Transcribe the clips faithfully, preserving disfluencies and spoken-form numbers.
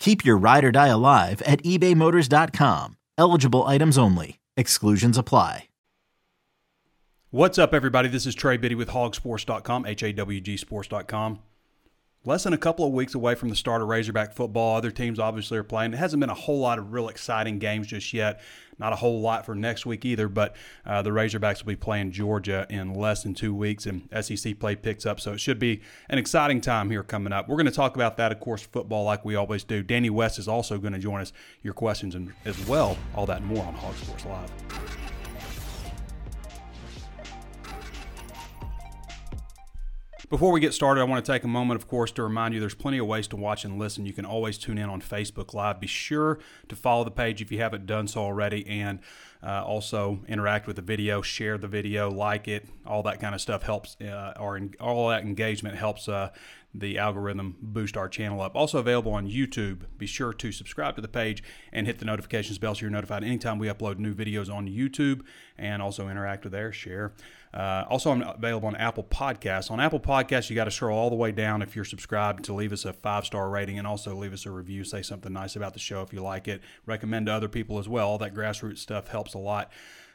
Keep your ride or die alive at ebay motors dot com. Eligible items only. Exclusions apply. What's up, everybody? This is Trey Biddy with hog sports dot com, H A W G sports dot com. Less than a couple of weeks away from the start of Razorback football. Other teams obviously are playing. It hasn't been a whole lot of real exciting games just yet. Not a whole lot for next week either, but uh, the Razorbacks will be playing Georgia in less than two weeks, and S E C play picks up, so it should be an exciting time here coming up. We're going to talk about that, of course, football like we always do. Danny West is also going to join us, your questions and as well, all that and more on Hogsports Live. Before we get started, I want to take a moment, of course, to remind you there's plenty of ways to watch and listen. You can always tune in on Facebook Live. Be sure to follow the page if you haven't done so already, and uh, also interact with the video, share the video, like it. All that kind of stuff helps, uh, or in, all that engagement helps uh, the algorithm boost our channel up. Also available on YouTube. Be sure to subscribe to the page and hit the notifications bell so you're notified anytime we upload new videos on YouTube, and also interact with there, share. Uh, also, I'm available on Apple Podcasts. On Apple Podcasts, you got to scroll all the way down if you're subscribed to leave us a five-star rating, and also leave us a review. Say something nice about the show if you like it. Recommend to other people as well. All that grassroots stuff helps a lot.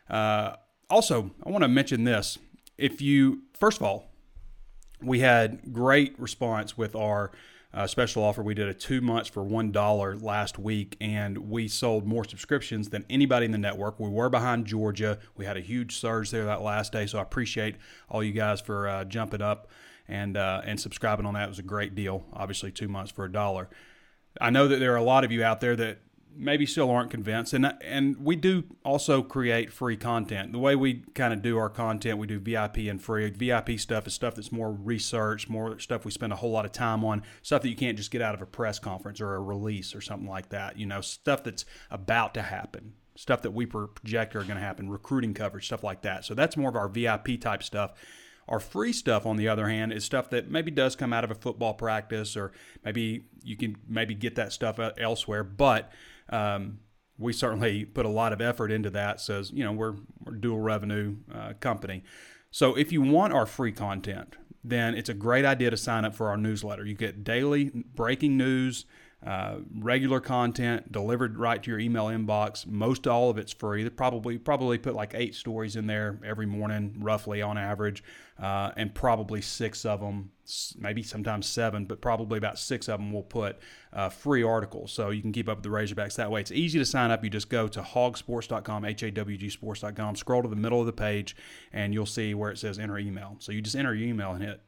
Uh, also, I want to mention this. If you, first of all, we had great response with our Uh, special offer. We did a two months for one dollar last week, and we sold more subscriptions than anybody in the network. We were behind Georgia. We had a huge surge there that last day, so I appreciate all you guys for uh, jumping up and uh, and subscribing on that. It was a great deal, obviously two months for a dollar. I know that there are a lot of you out there that maybe still aren't convinced, and and we do also create free content. The way we kind of do our content, we do V I P and free. V I P stuff is stuff that's more research, more stuff we spend a whole lot of time on, stuff that you can't just get out of a press conference or a release or something like that, you know, stuff that's about to happen, stuff that we project are going to happen, recruiting coverage, stuff like that. So that's more of our V I P type stuff. Our free stuff, on the other hand, is stuff that maybe does come out of a football practice, or maybe you can maybe get that stuff elsewhere, but Um, we certainly put a lot of effort into that. Says, you know, we're, we're a dual revenue uh, company. So if you want our free content, then it's a great idea to sign up for our newsletter. You get daily breaking news, uh, regular content delivered right to your email inbox. Most all of it's free. They probably probably put like eight stories in there every morning, roughly on average, uh, and probably six of them, maybe sometimes seven, but probably about six of them will put uh, free articles. So you can keep up with the Razorbacks that way. It's easy to sign up. You just go to hog sports dot com, H A W G sports dot com, scroll to the middle of the page, and you'll see where it says enter email. So you just enter your email and hit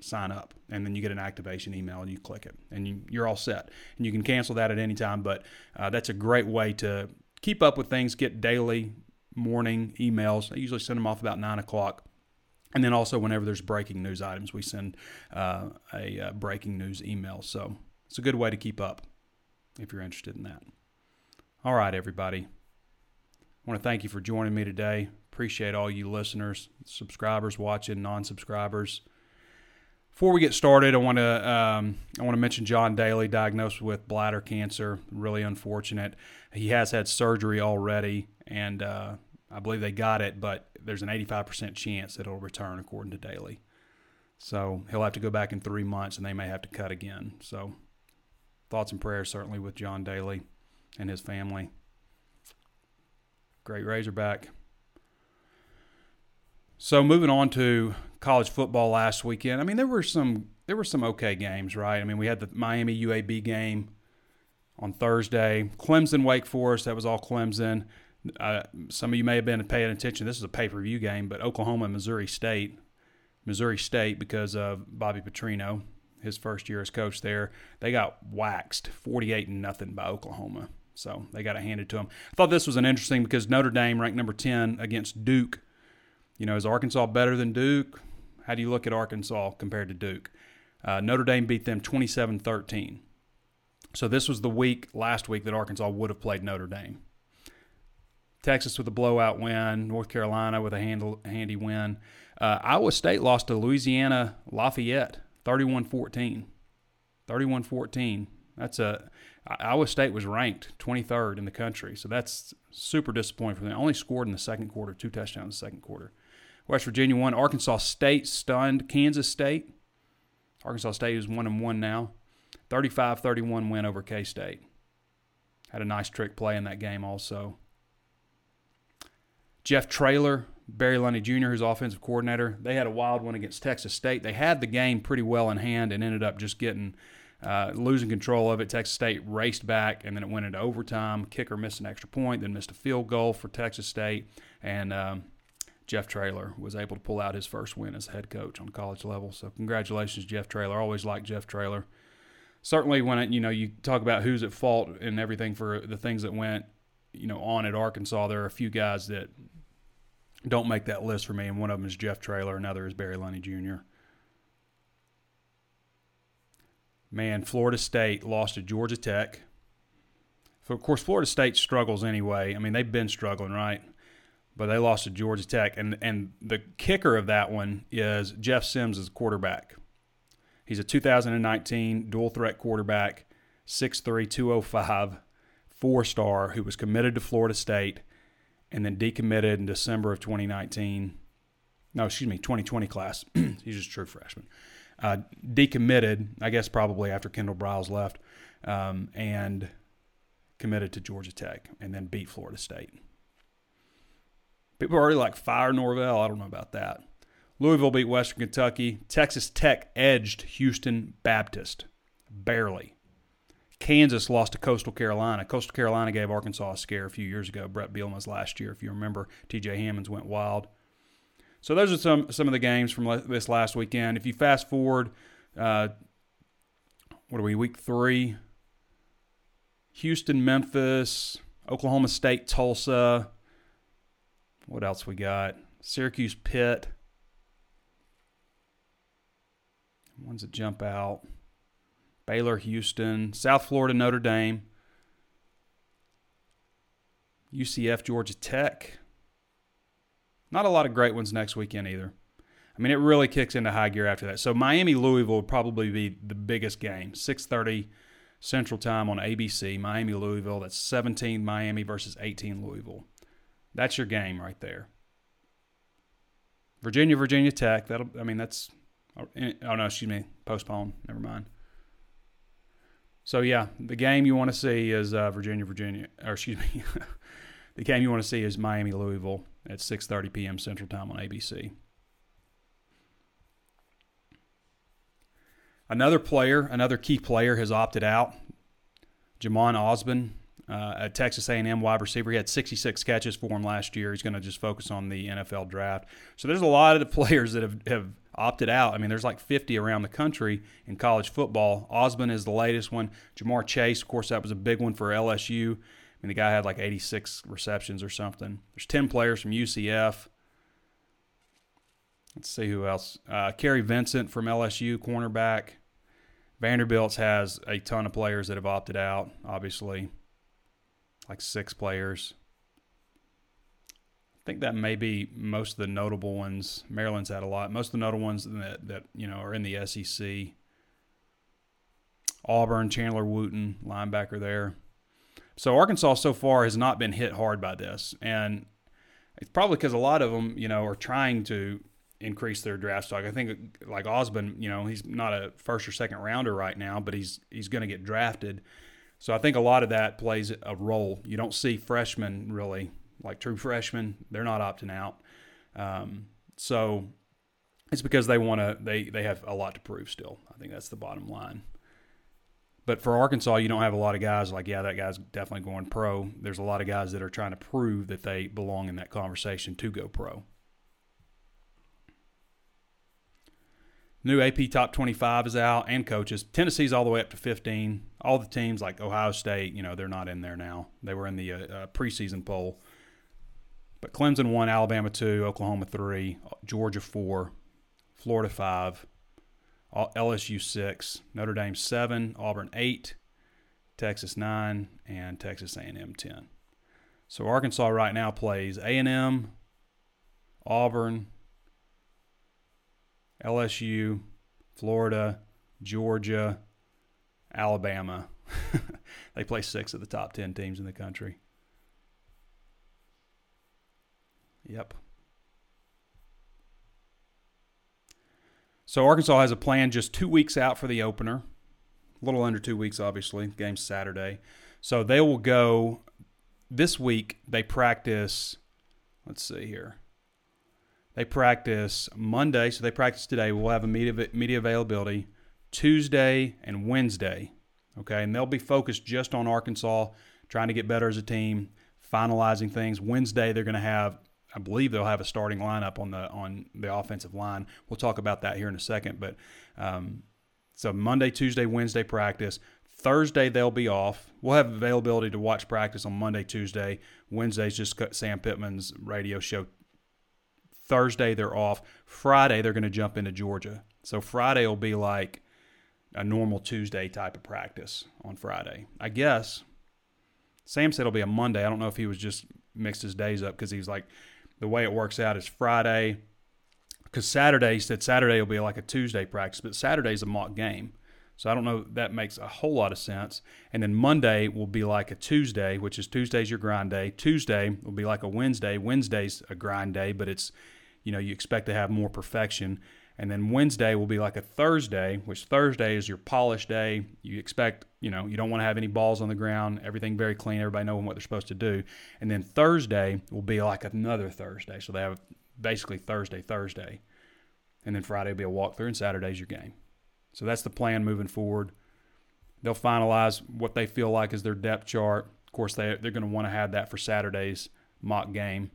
sign up, and then you get an activation email, and you click it, and you, you're all set. And you can cancel that at any time, but uh, that's a great way to keep up with things, get daily morning emails. I usually send them off about nine o'clock. And then also whenever there's breaking news items, we send uh, a uh, breaking news email. So it's a good way to keep up if you're interested in that. All right, everybody. I want to thank you for joining me today. Appreciate all you listeners, subscribers watching, non-subscribers. Before we get started, I want to um, I want to mention John Daly, diagnosed with bladder cancer. Really unfortunate. He has had surgery already, and uh, I believe they got it, but there's an eighty-five percent chance that it'll return, according to Daly. So he'll have to go back in three months, and they may have to cut again. So thoughts and prayers certainly with John Daly and his family. Great Razorback. So moving on to college football last weekend. I mean, there were some there were some okay games, right? I mean, we had the Miami U A B game on Thursday. Clemson, Wake Forest, that was all Clemson. Uh, some of you may have been paying attention. This is a pay-per-view game, but Oklahoma and Missouri State. Missouri State, because of Bobby Petrino, his first year as coach there, they got waxed forty-eight nothing by Oklahoma. So they got it handed to them. I thought this was an interesting because Notre Dame, ranked number ten, against Duke. You know, is Arkansas better than Duke? How do you look at Arkansas compared to Duke? Uh, Notre Dame beat them twenty-seven thirteen. So this was the week last week that Arkansas would have played Notre Dame. Texas with a blowout win. North Carolina with a handle, handy win. Uh, Iowa State lost to Louisiana Lafayette thirty-one fourteen. thirty-one fourteen. That's a Iowa State was ranked twenty-third in the country, so that's super disappointing for them. Only scored in the second quarter, two touchdowns in the second quarter. West Virginia won. Arkansas State stunned Kansas State. Arkansas State is one and one now. thirty-five thirty-one win over K-State. Had a nice trick play in that game also. Jeff Traylor, Barry Lunney Junior, who's offensive coordinator, they had a wild one against Texas State. They had the game pretty well in hand and ended up just getting uh, losing control of it. Texas State raced back, and then it went into overtime. Kicker missed an extra point, then missed a field goal for Texas State. And um, Jeff Traylor was able to pull out his first win as head coach on college level. So congratulations, Jeff Traylor. Always like Jeff Traylor. Certainly when it, you know, you talk about who's at fault and everything for the things that went, you know, on at Arkansas, there are a few guys that don't make that list for me, and one of them is Jeff Traylor, another is Barry Lunney Junior Man, Florida State lost to Georgia Tech. So, of course, Florida State struggles anyway. I mean, they've been struggling, right? But they lost to Georgia Tech, and and the kicker of that one is Jeff Sims is quarterback. He's a two thousand nineteen dual-threat quarterback, six three, two oh five, four-star, who was committed to Florida State and then decommitted in December of twenty nineteen. No, excuse me, twenty twenty class. He's just a true freshman. Uh, decommitted, I guess probably after Kendall Briles left, um, and committed to Georgia Tech and then beat Florida State. People are already like, fire Norvell. I don't know about that. Louisville beat Western Kentucky. Texas Tech edged Houston Baptist. Barely. Kansas lost to Coastal Carolina. Coastal Carolina gave Arkansas a scare a few years ago. Brett Bielema's last year, if you remember. T J Hammonds went wild. So those are some, some of the games from le- this last weekend. If you fast forward, uh, what are we, week three? Houston, Memphis, Oklahoma State, Tulsa. What else we got? Syracuse, Pitt. Ones that jump out. Baylor, Houston, South Florida, Notre Dame, U C F, Georgia Tech. Not a lot of great ones next weekend either. I mean, it really kicks into high gear after that. So Miami, Louisville would probably be the biggest game. six thirty Central Time on A B C, Miami, Louisville. That's seventeen Miami versus eighteen Louisville. That's your game right there. Virginia, Virginia Tech. That'll. I mean, that's – oh, no, excuse me. Postpone. Never mind. So, yeah, the game you want to see is uh, Virginia, Virginia – or excuse me, the game you want to see is Miami, Louisville at six thirty p.m. Central Time on A B C. Another player, another key player has opted out, Jamon Osbin, uh, a Texas A and M wide receiver. He had sixty-six catches for him last year. He's going to just focus on the N F L draft. So there's a lot of the players that have, have – opted out. I mean, there's like fifty around the country in college football. Osmond is the latest one. Jamar Chase, of course, that was a big one for L S U. I mean, the guy had like eighty-six receptions or something. There's ten players from U C F. Let's see who else. Uh, Kerry Vincent from L S U, cornerback. Vanderbilt has a ton of players that have opted out, obviously. Like six players. I think that may be most of the notable ones. Maryland's had a lot. Most of the notable ones that, that you know are in the S E C. Auburn, Chandler Wooten, linebacker there. So Arkansas so far has not been hit hard by this, and it's probably because a lot of them, you know, are trying to increase their draft stock. I think like Osbin, you know, he's not a first or second rounder right now, but he's he's going to get drafted. So I think a lot of that plays a role. You don't see freshmen really. Like true freshmen, they're not opting out. Um, so it's because they want to. They they have a lot to prove still. I think that's the bottom line. But for Arkansas, you don't have a lot of guys like, yeah, that guy's definitely going pro. There's a lot of guys that are trying to prove that they belong in that conversation to go pro. New A P Top twenty-five is out, and coaches. Tennessee's all the way up to fifteen. All the teams like Ohio State, you know, they're not in there now. They were in the uh, uh, preseason poll. But Clemson one, Alabama two, Oklahoma three, Georgia four, Florida five, L S U six, Notre Dame seven, Auburn eight, Texas nine, and Texas A and M ten. So Arkansas right now plays A and M, Auburn, L S U, Florida, Georgia, Alabama. They play six of the top ten teams in the country. Yep. So Arkansas has a plan just two weeks out for the opener. A little under two weeks, obviously. The game's Saturday. So they will go this week. They practice, let's see here. They practice Monday, so they practice today. We'll have a media, media availability Tuesday and Wednesday, okay? And they'll be focused just on Arkansas, trying to get better as a team, finalizing things. Wednesday they're going to have, I believe they'll have a starting lineup on the on the offensive line. We'll talk about that here in a second. But um, so Monday, Tuesday, Wednesday practice. Thursday they'll be off. We'll have availability to watch practice on Monday, Tuesday. Wednesday's just Sam Pittman's radio show. Thursday they're off. Friday they're going to jump into Georgia. So Friday will be like a normal Tuesday type of practice on Friday. I guess Sam said it'll be a Monday. I don't know if he was just mixed his days up because he's like, the way it works out is Friday. Because Saturday, he said Saturday will be like a Tuesday practice, but Saturday's a mock game. So I don't know if that makes a whole lot of sense. And then Monday will be like a Tuesday, which is Tuesday's your grind day. Tuesday will be like a Wednesday. Wednesday's a grind day, but it's, you know, you expect to have more perfection. And then Wednesday will be like a Thursday, which Thursday is your polish day. You expect, you know, you don't want to have any balls on the ground, everything very clean, everybody knowing what they're supposed to do. And then Thursday will be like another Thursday. So they have basically Thursday, Thursday. And then Friday will be a walkthrough, and Saturday's your game. So that's the plan moving forward. They'll finalize what they feel like is their depth chart. Of course, they, they're going to want to have that for Saturday's mock game.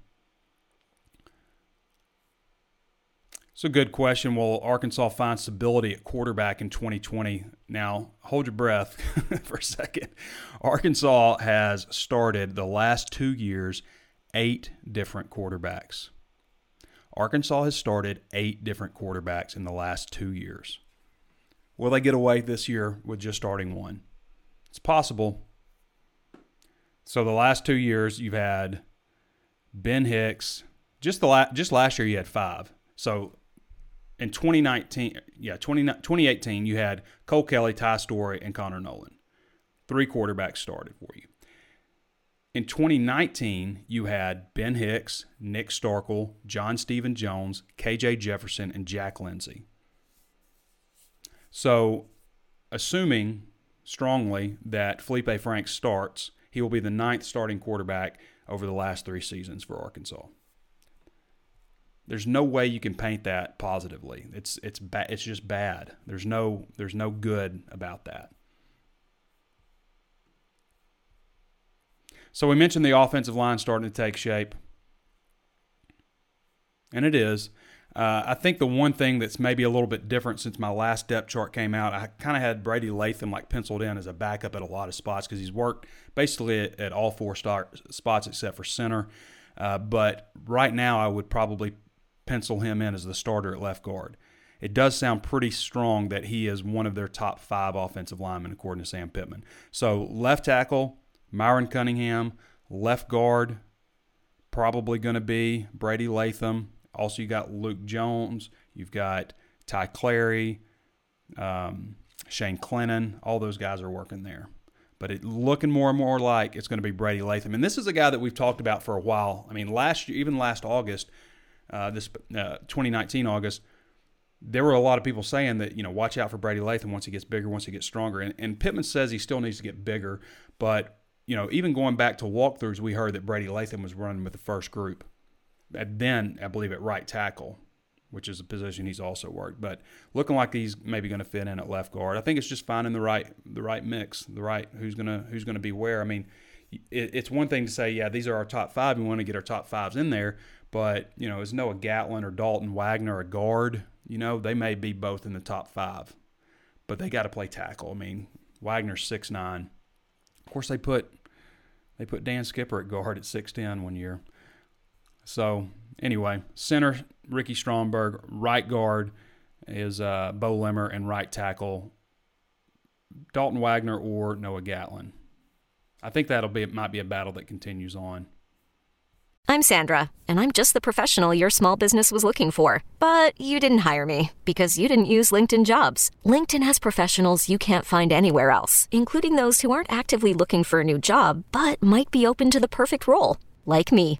It's a good question. Will Arkansas find stability at quarterback in twenty twenty? Now, hold your breath for a second. Arkansas has started the last two years eight different quarterbacks. Arkansas has started eight different quarterbacks in the last two years. Will they get away this year with just starting one? It's possible. So the last two years you've had Ben Hicks. Just the la- just last year you had five. So in twenty nineteen, yeah, twenty, twenty eighteen, you had Cole Kelly, Ty Story, and Connor Nolan. Three quarterbacks started for you. In twenty nineteen, you had Ben Hicks, Nick Starkle, John Steven Jones, K J Jefferson, and Jack Lindsey. So, assuming strongly that Felipe Franks starts, he will be the ninth starting quarterback over the last three seasons for Arkansas. There's no way you can paint that positively. It's it's ba- it's just bad. There's no there's no good about that. So we mentioned the offensive line starting to take shape, and it is. Uh, I think the one thing that's maybe a little bit different since my last depth chart came out, I kind of had Brady Latham like penciled in as a backup at a lot of spots because he's worked basically at, at all four star spots except for center. Uh, but right now I would probably pencil him in as the starter at left guard. It does sound pretty strong that he is one of their top five offensive linemen according to Sam Pittman. So left tackle, Myron Cunningham, left guard, probably going to be Brady Latham. Also, you got Luke Jones, you've got Ty Clary, um, Shane Clennon. All those guys are working there. But it's looking more and more like it's going to be Brady Latham. And this is a guy that we've talked about for a while. I mean, last year, even last August, uh, this uh, twenty nineteen August, there were a lot of people saying that, you know, watch out for Brady Latham once he gets bigger, once he gets stronger. And, and Pittman says he still needs to get bigger. But, you know, even going back to walkthroughs, we heard that Brady Latham was running with the first group. And then I believe at right tackle, which is a position he's also worked. But looking like he's maybe going to fit in at left guard. I think it's just finding the right the right mix, the right who's going to who's going to be where. I mean, it, it's one thing to say, yeah, these are our top five. We want to get our top fives in there. But, you know, is Noah Gatlin or Dalton Wagner a guard? You know, they may be both in the top five, but they got to play tackle. I mean, Wagner's six nine. Of course, they put they put Dan Skipper at guard at six ten one year. So, anyway, center, Ricky Stromberg. Right guard is uh, Bo Lemmer. And right tackle, Dalton Wagner or Noah Gatlin. I think that'll be, it might be a battle that continues on. I'm Sandra, and I'm just the professional your small business was looking for. But you didn't hire me because you didn't use LinkedIn Jobs. LinkedIn has professionals you can't find anywhere else, including those who aren't actively looking for a new job, but might be open to the perfect role, like me.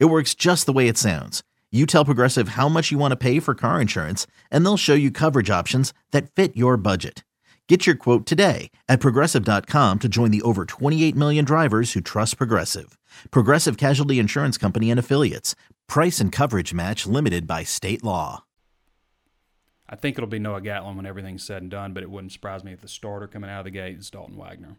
It works just the way it sounds. You tell Progressive how much you want to pay for car insurance, and they'll show you coverage options that fit your budget. Get your quote today at Progressive dot com to join the over twenty-eight million drivers who trust Progressive. Progressive Casualty Insurance Company and Affiliates. Price and coverage match limited by state law. I think it'll be Noah Gatlin when everything's said and done, but it wouldn't surprise me if the starter coming out of the gate is Dalton Wagner.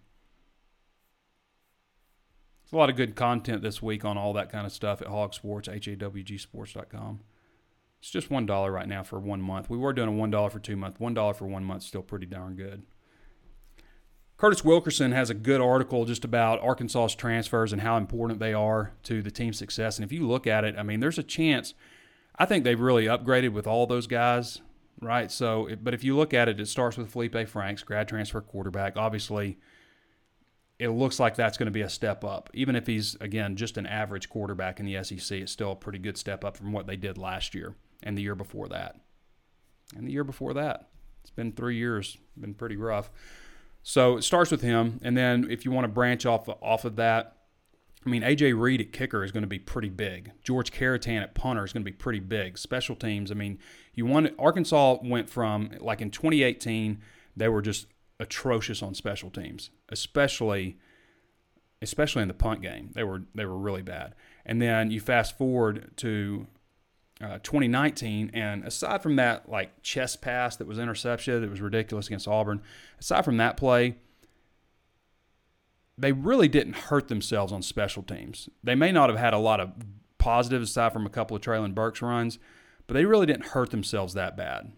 There's a lot of good content this week on all that kind of stuff at Hogsports, H A W G sports dot com. It's just one dollar right now for one month. We were doing a one dollar for two months. one dollar for one month is still pretty darn good. Curtis Wilkerson has a good article just about Arkansas's transfers and how important they are to the team's success. And if you look at it, I mean, there's a chance. I think they've really upgraded with all those guys, right? So, but if you look at it, it starts with Felipe Franks, grad transfer quarterback. Obviously, it looks like that's going to be a step up. Even if he's, again, just an average quarterback in the S E C, it's still a pretty good step up from what they did last year. And the year before that. And the year before that. It's been three years. Been pretty rough. So it starts with him. And then if you want to branch off, off of that, I mean, A J. Reed at kicker is going to be pretty big. George Karatan at punter is going to be pretty big. Special teams, I mean, you want to, Arkansas went from, like in twenty eighteen, they were just atrocious on special teams, especially especially in the punt game. They were they were really bad. And then you fast forward to Uh, twenty nineteen, and aside from that, like chest pass that was interception, that was ridiculous against Auburn, aside from that play, they really didn't hurt themselves on special teams. They may not have had a lot of positives aside from a couple of Treylon Burks runs, but they really didn't hurt themselves that bad.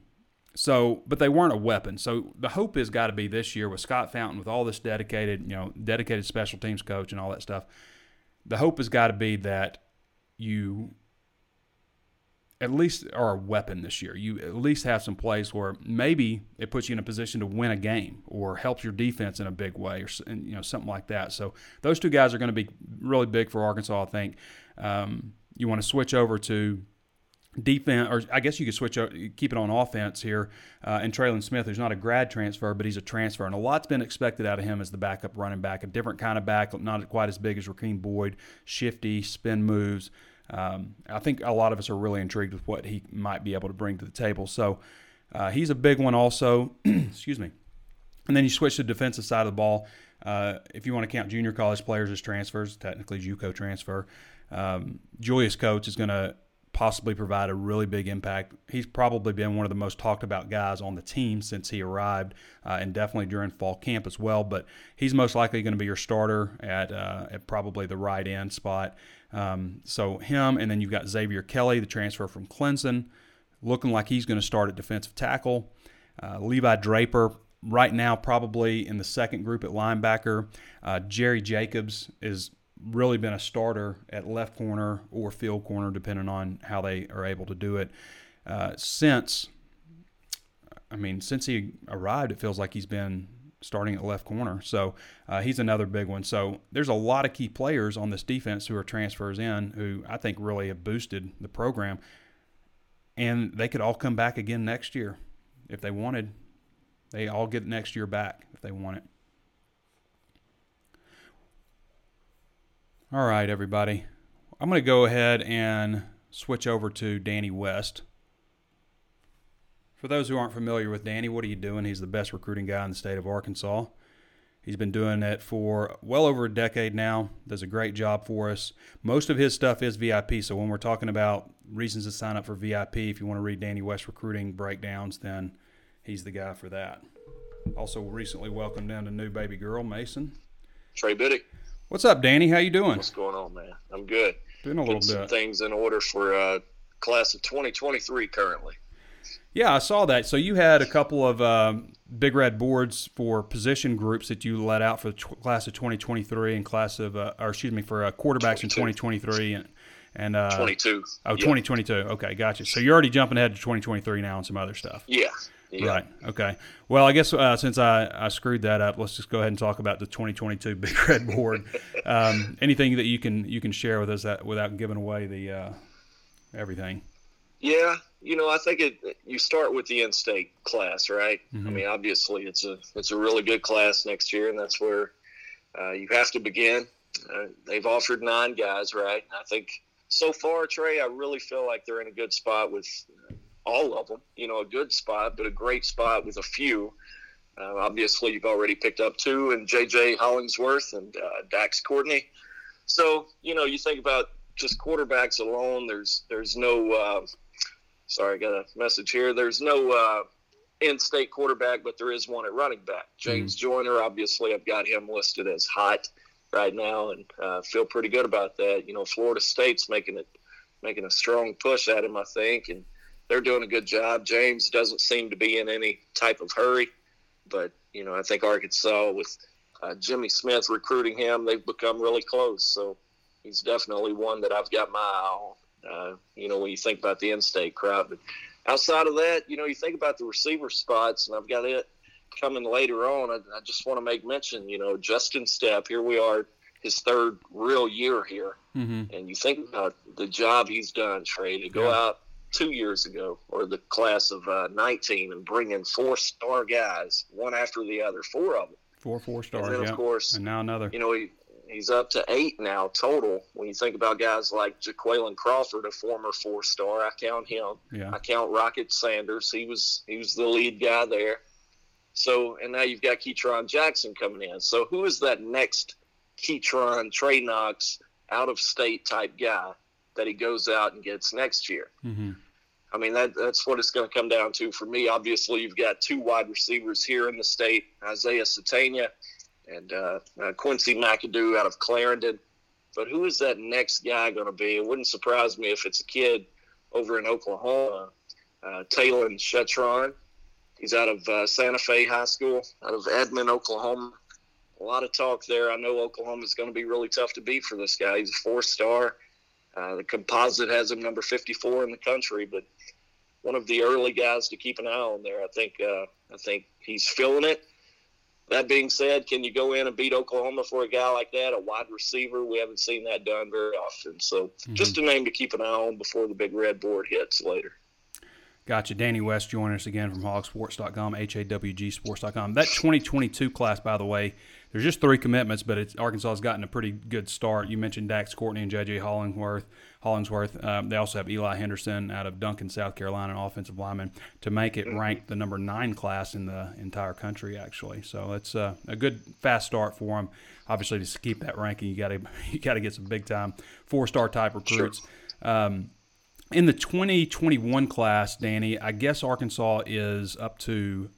So, but they weren't a weapon. So the hope has got to be this year with Scott Fountain, with all this dedicated, you know, dedicated special teams coach and all that stuff, the hope has got to be that you – at least are a weapon this year. You at least have some plays where maybe it puts you in a position to win a game or helps your defense in a big way or, you know, something like that. So those two guys are going to be really big for Arkansas, I think. Um, you want to switch over to defense, or I guess you could switch over, keep it on offense here. Uh, and Trelon Smith, who's not a grad transfer, but he's a transfer. And a lot's been expected out of him as the backup running back, a different kind of back, not quite as big as Rakeem Boyd, shifty, spin moves. Um, I think a lot of us are really intrigued with what he might be able to bring to the table. So uh, he's a big one also. Excuse me. And then you switch to the defensive side of the ball. Uh, if you want to count junior college players as transfers, technically JUCO transfer, um, Julius Coates is going to possibly provide a really big impact. He's probably been one of the most talked about guys on the team since he arrived, uh, and definitely during fall camp as well. But he's most likely going to be your starter at, uh, at probably the right end spot. Um, so him, and then you've got Xavier Kelly, the transfer from Clemson, looking like he's going to start at defensive tackle. Uh, Levi Draper, right now probably in the second group at linebacker. Uh, Jerry Jacobs has really been a starter at left corner or field corner, depending on how they are able to do it. Uh, since, I mean, since he arrived, it feels like he's been starting at left corner. So uh, he's another big one. So there's a lot of key players on this defense who are transfers in who I think really have boosted the program. and they could all come back again next year if they wanted. They all get next year back if they want it. All right, everybody. I'm going to go ahead and switch over to Danny West. For those who aren't familiar with Danny, what are you doing? He's the best recruiting guy in the state of Arkansas. He's been doing it for well over a decade now. Does a great job for us. Most of his stuff is V I P, so when we're talking about reasons to sign up for V I P, if you want to read Danny West recruiting breakdowns, then he's the guy for that. Also recently welcomed in a new baby girl, Mason. Trey Biddy. What's up, Danny? How you doing? What's going on, man? I'm good. Doing a Putting little bit. Some things in order for uh, class of twenty twenty-three currently. Yeah, I saw that. So you had a couple of um, big red boards for position groups that you let out for the tw- class of twenty twenty-three and class of, uh, or excuse me, for uh, quarterbacks in twenty twenty-three and and uh, twenty-two. Oh, yeah. twenty twenty-two. Okay, gotcha. So you're already jumping ahead to twenty twenty-three now and some other stuff. Yeah. Yeah. Right. Okay. Well, I guess uh, since I, I screwed that up, let's just go ahead and talk about the twenty twenty-two Big Red Board. um, anything that you can you can share with us that without giving away the uh, everything. Yeah, you know, I think it. You start with the in-state class, right? Mm-hmm. I mean, obviously, it's a it's a really good class next year, and that's where uh, you have to begin. Uh, they've offered nine guys, right? And I think so far, Trey, I really feel like they're in a good spot with. Uh, all of them, you know, a good spot, but a great spot with a few. Uh, obviously, you've already picked up two, and J J. Hollingsworth and uh, Dax Courtney. So, you know, you think about just quarterbacks alone, there's there's no uh, – sorry, I got a message here. There's no uh, in-state quarterback, but there is one at running back. James mm-hmm. Joyner, obviously, I've got him listed as hot right now and uh, feel pretty good about that. You know, Florida State's making it, making a strong push at him, I think, and they're doing a good job. James doesn't seem to be in any type of hurry, but, you know, I think Arkansas with uh, Jimmy Smith recruiting him, they've become really close. So he's definitely one that I've got my eye on, uh, you know, when you think about the in-state crowd. But outside of that, you know, you think about the receiver spots, and I've got it coming later on. I, I just want to make mention, you know, Justin Stepp, here we are, his third real year here. Mm-hmm. And you think about the job he's done, Trey, to go yeah. out two years ago, or the class of uh, nineteen, and bring in four-star guys, one after the other, four of them. Four four-stars, yeah. Of course, and now another. You know, he, he's up to eight now total. When you think about guys like Jaqueline Crawford, a former four-star, I count him. Yeah. I count Rocket Sanders. He was he was the lead guy there. So, and now you've got Keytron Jackson coming in. So who is that next Keytron, Trey Knox, out-of-state type guy that he goes out and gets next year? Mm-hmm. I mean, that that's what it's going to come down to for me. Obviously, you've got two wide receivers here in the state, Isaiah Satania and uh, uh, Quincy McAdoo out of Clarendon. But who is that next guy going to be? It wouldn't surprise me if it's a kid over in Oklahoma, uh, Treylon Chetron. He's out of uh, Santa Fe High School, out of Edmond, Oklahoma. A lot of talk there. I know Oklahoma's going to be really tough to beat for this guy. He's a four-star. Uh, the composite has him number fifty-four in the country, but one of the early guys to keep an eye on there. I think uh, I think he's feeling it. That being said, can you go in and beat Oklahoma for a guy like that, a wide receiver? We haven't seen that done very often. So mm-hmm. just a name to keep an eye on before the Big Red Board hits later. Gotcha. Danny West joining us again from hog sports dot com, H A W G sports dot com. That twenty twenty-two class, by the way, there's just three commitments, but it's, Arkansas has gotten a pretty good start. You mentioned Dax Courtney and J J. Hollingsworth. Hollingsworth. Um, they also have Eli Henderson out of Duncan, South Carolina, an offensive lineman, to make it ranked the number nine class in the entire country, actually. So it's uh, a good fast start for them. Obviously, to keep that ranking, you got to you got to get some big time four-star type recruits. Sure. Um, in the twenty twenty-one class, Danny, I guess Arkansas is up to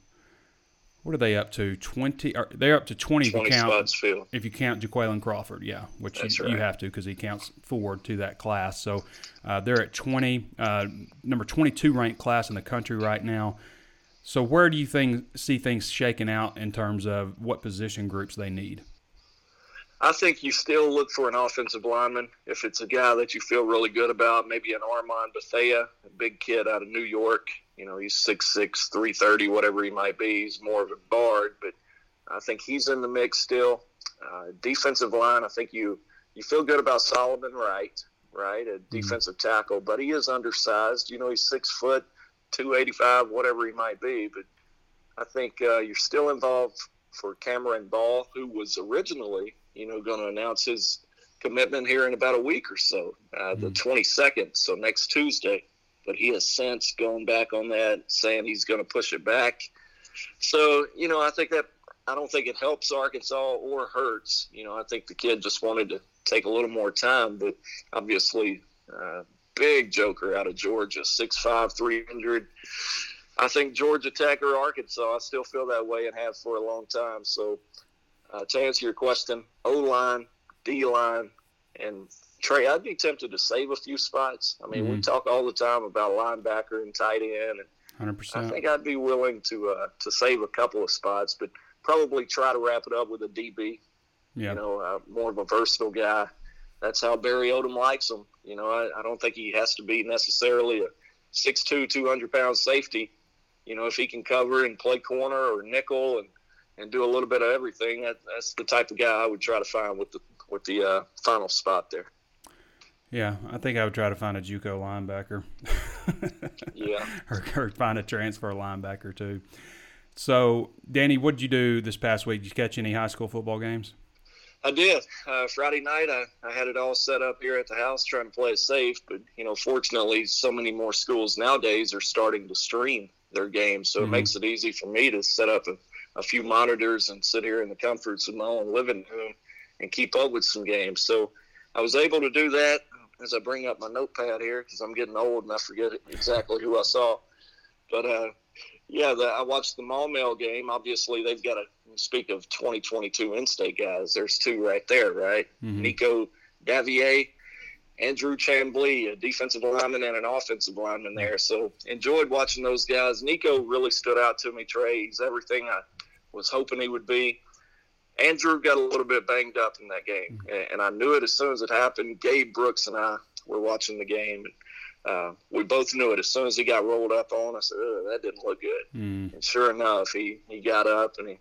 what are they up to? Twenty? Or they're up to twenty. twenty if you count, field. if you count Jaqueline Crawford, yeah, which you, right. you have to because he counts forward to that class. So uh, they're at twenty, uh, number twenty-two ranked class in the country right now. So where do you think see things shaking out in terms of what position groups they need? I think you still look for an offensive lineman. If it's a guy that you feel really good about, maybe an Armand Bethea, a big kid out of New York. You know, he's six six, three thirty, whatever he might be. He's more of a guard, but I think he's in the mix still. Uh, defensive line, I think you, you feel good about Solomon Wright. right? A defensive mm-hmm. tackle, but he is undersized. You know, he's six foot, two eighty-five, whatever he might be. But I think uh, you're still involved for Cameron Ball, who was originally, you know, going to announce his commitment here in about a week or so, uh, mm-hmm. the twenty-second, so next Tuesday. But he has since gone back on that, saying he's going to push it back. So, you know, I think that I don't think it helps Arkansas or hurts. You know, I think the kid just wanted to take a little more time, but obviously uh, big joker out of Georgia, six five, three hundred. I think Georgia Tech or Arkansas, I still feel that way and have for a long time. So uh, to answer your question, O-line, D-line, and Trey, I'd be tempted to save a few spots. I mean, mm-hmm. we talk all the time about linebacker and tight end. And one hundred percent. I think I'd be willing to uh, to save a couple of spots, but probably try to wrap it up with a D B. Yep. You know, uh, more of a versatile guy. That's how Barry Odom likes him. You know, I, I don't think he has to be necessarily a six two, two hundred pound safety. You know, if he can cover and play corner or nickel and, and do a little bit of everything, that, that's the type of guy I would try to find with the with the uh, final spot there. Yeah, I think I would try to find a JUCO linebacker. yeah. Or, or find a transfer linebacker, too. So, Danny, what did you do this past week? Did you catch any high school football games? I did. Uh, Friday night, I, I had it all set up here at the house trying to play it safe. But, you know, fortunately, so many more schools nowadays are starting to stream their games. So mm-hmm. it makes it easy for me to set up a, a few monitors and sit here in the comforts of my own living room and keep up with some games. So I was able to do that. As I bring up my notepad here, because I'm getting old and I forget exactly who I saw. But, uh, yeah, the, I watched the Maumelle game. Obviously, they've got to speak of twenty twenty-two in-state guys. There's two right there, right? Mm-hmm. Nico Davier, Andrew Chamblee, a defensive lineman and an offensive lineman there. So enjoyed watching those guys. Nico really stood out to me, Trey. He's everything I was hoping he would be. Andrew got a little bit banged up in that game, and I knew it as soon as it happened. Gabe Brooks and I were watching the game, and uh, we both knew it. As soon as he got rolled up on, I said, oh, that didn't look good. Mm. And sure enough, he, he got up, and he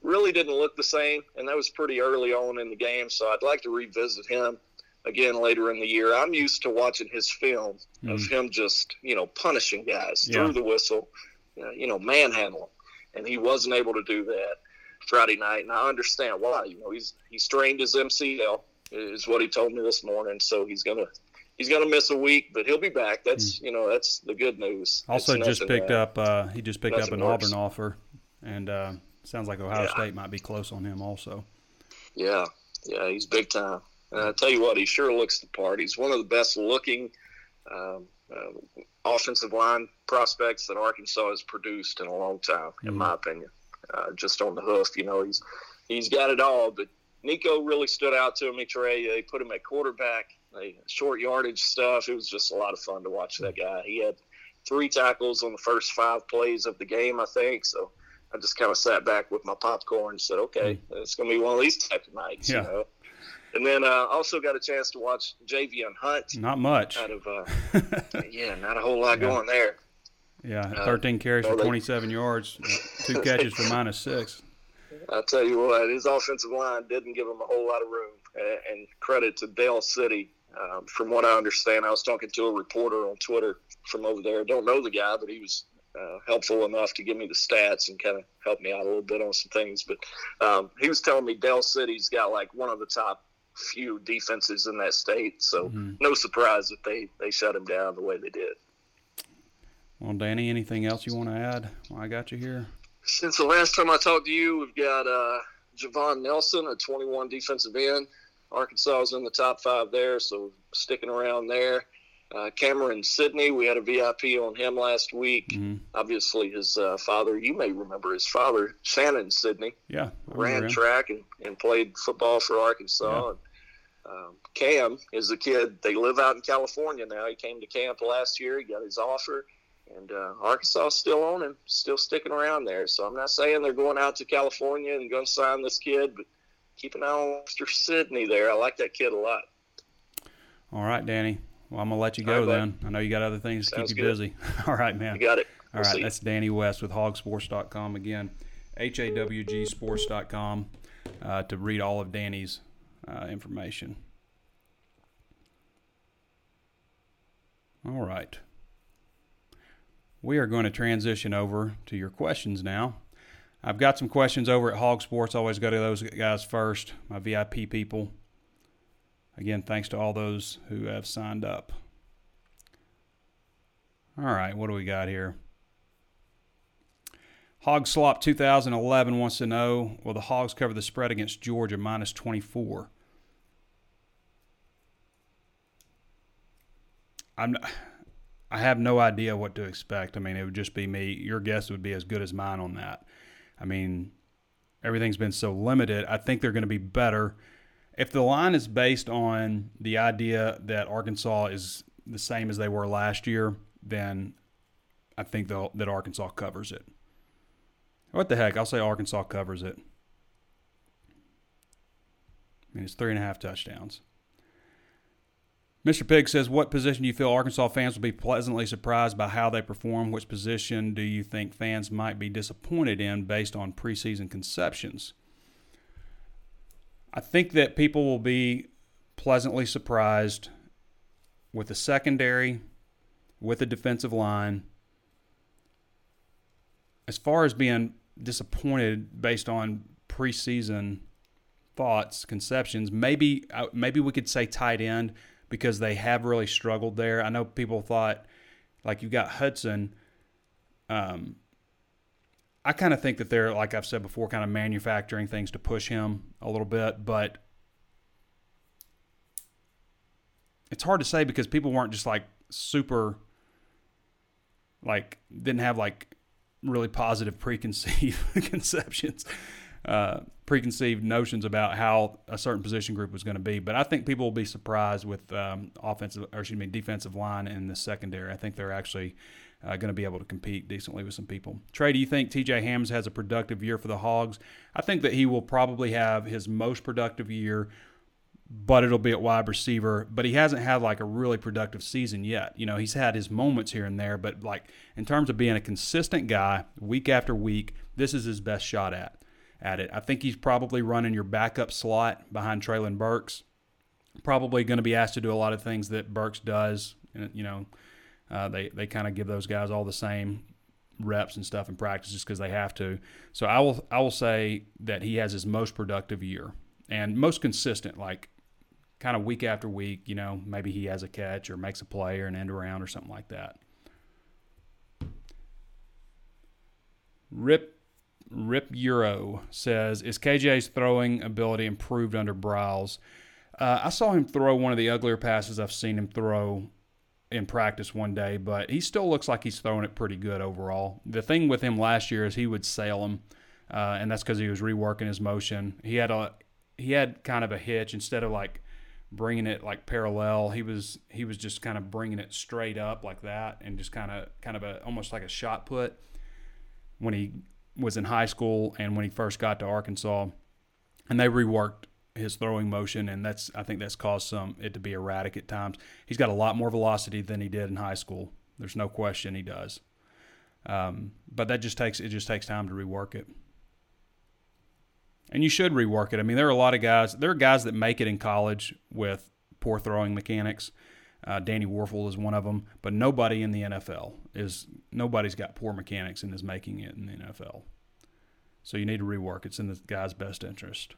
really didn't look the same, and that was pretty early on in the game, so I'd like to revisit him again later in the year. I'm used to watching his film mm. of him just, you know, punishing guys yeah. through the whistle, you know, manhandling, and he wasn't able to do that Friday night, and I understand why. You know, he's he strained his M C L, is what he told me this morning. So he's gonna he's gonna miss a week, but he'll be back. That's mm. you know that's the good news. Also, just picked uh, up uh, he just picked up an worse. Auburn offer, and uh, sounds like Ohio yeah. State might be close on him also. Yeah, yeah, he's big time. And I tell you what, he sure looks the part. He's one of the best looking um, uh, offensive line prospects that Arkansas has produced in a long time, mm. in my opinion. Uh, just on the hoof, you know, he's he's got it all. But Nico really stood out to me, Trey. They put him at quarterback, they, short yardage stuff. It was just a lot of fun to watch that guy. He had three tackles on the first five plays of the game, I think. So I just kind of sat back with my popcorn and said, okay, it's going to be one of these type of nights, yeah. you know. And then I uh, also got a chance to watch Javion Hunt. Not much. Out of uh, yeah, not a whole lot yeah. going there. Yeah, thirteen carries for twenty-seven yards, two catches for minus six. I'll tell you what, his offensive line didn't give him a whole lot of room. And credit to Dale City. Um, from what I understand, I was talking to a reporter on Twitter from over there. I don't know the guy, but he was uh, helpful enough to give me the stats and kind of help me out a little bit on some things. But um, he was telling me Dale City's got like one of the top few defenses in that state. So mm-hmm. no surprise that they, they shut him down the way they did. Well, Danny, anything else you want to add while I got you here? Since the last time I talked to you, we've got uh, Javon Nelson, a twenty-one defensive end. Arkansas is in the top five there, so sticking around there. Uh, Cameron Sidney, we had a V I P on him last week. Mm-hmm. Obviously, his uh, father, you may remember his father, Shannon Sidney. Yeah. Ran track and, and played football for Arkansas. Yeah. And, um, Cam is the kid. They live out in California now. He came to camp last year. He got his offer. And uh, Arkansas is still on him, still sticking around there. So I'm not saying they're going out to California and going to sign this kid, but keep an eye on Mister Sidney there. I like that kid a lot. All right, Danny. Well, I'm going to let you go right, then. Buddy. I know you got other things Sounds to keep you good. Busy. All right, man. You got it. All we'll right, see. That's Danny West with hog sports dot com. Again, H A W G sports dot com uh, to read all of Danny's uh, information. All right. We are going to transition over to your questions now. I've got some questions over at Hogsports. Always go to those guys first, my V I P people. Again, thanks to all those who have signed up. All right, what do we got here? Hogslop two thousand eleven wants to know, will the Hogs cover the spread against Georgia minus twenty-four? I'm not, I have no idea what to expect. I mean, it would just be me. Your guess would be as good as mine on that. I mean, everything's been so limited. I think they're going to be better. If the line is based on the idea that Arkansas is the same as they were last year, then I think that Arkansas covers it. What the heck? I'll say Arkansas covers it. I mean, it's three and a half touchdowns. Mister Pig says, what position do you feel Arkansas fans will be pleasantly surprised by how they perform? Which position do you think fans might be disappointed in based on preseason conceptions? I think that people will be pleasantly surprised with the secondary, with the defensive line. As far as being disappointed based on preseason thoughts, conceptions, maybe maybe we could say tight end because they have really struggled there. I know people thought, like, you got Hudson. Um, I kind of think that they're, like I've said before, kind of manufacturing things to push him a little bit, but it's hard to say because people weren't just, like, super, like, didn't have, like, really positive preconceived conceptions, uh, preconceived notions about how a certain position group was going to be. But I think people will be surprised with um, offensive, or excuse me, defensive line and the secondary. I think they're actually uh, going to be able to compete decently with some people. Trey, do you think T J Hammonds has a productive year for the Hogs? I think that he will probably have his most productive year, but it'll be at wide receiver. But he hasn't had, like, a really productive season yet. You know, he's had his moments here and there, but, like, in terms of being a consistent guy week after week, this is his best shot at at it. I think he's probably running your backup slot behind Treylon Burks. Probably going to be asked to do a lot of things that Burks does. And, you know, uh, they, they kind of give those guys all the same reps and stuff in practice just because they have to. So I will I will say that he has his most productive year and most consistent, like, kind of week after week, you know, maybe he has a catch or makes a play or an end around or something like that. Rip Rip Euro says, is K J's throwing ability improved under Briles? Uh, I saw him throw one of the uglier passes I've seen him throw in practice one day, but he still looks like he's throwing it pretty good overall. The thing with him last year is he would sail them, uh, and that's because he was reworking his motion. He had a he had kind of a hitch. Instead of, like, bringing it, like, parallel, he was he was just kind of bringing it straight up like that, and just kind of kind of a almost like a shot put when he was in high school and when he first got to Arkansas. And they reworked his throwing motion, and that's I think that's caused some it to be erratic at times. He's got a lot more velocity than he did in high school. There's no question he does. Um, but that just takes it just takes time to rework it. And you should rework it. I mean, there are a lot of guys. There are guys that make it in college with poor throwing mechanics. Uh, Danny Warfel is one of them. But nobody in the N F L is – nobody's got poor mechanics and is making it in the N F L. So you need to rework. It's in the guy's best interest.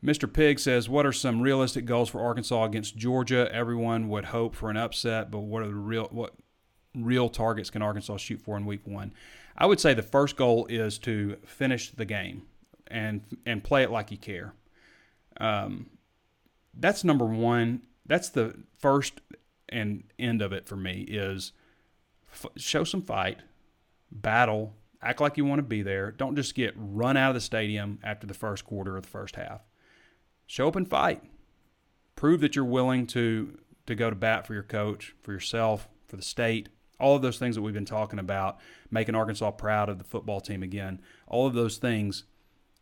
Mister Pig says, what are some realistic goals for Arkansas against Georgia? Everyone would hope for an upset, but what are the real – what real targets can Arkansas shoot for in week one? I would say the first goal is to finish the game. And and play it like you care. Um, that's number one. That's the first and end of it for me is f- show some fight, battle, act like you want to be there. Don't just get run out of the stadium after the first quarter or the first half. Show up and fight. Prove that you're willing to to go to bat for your coach, for yourself, for the state. All of those things that we've been talking about, making Arkansas proud of the football team again, all of those things –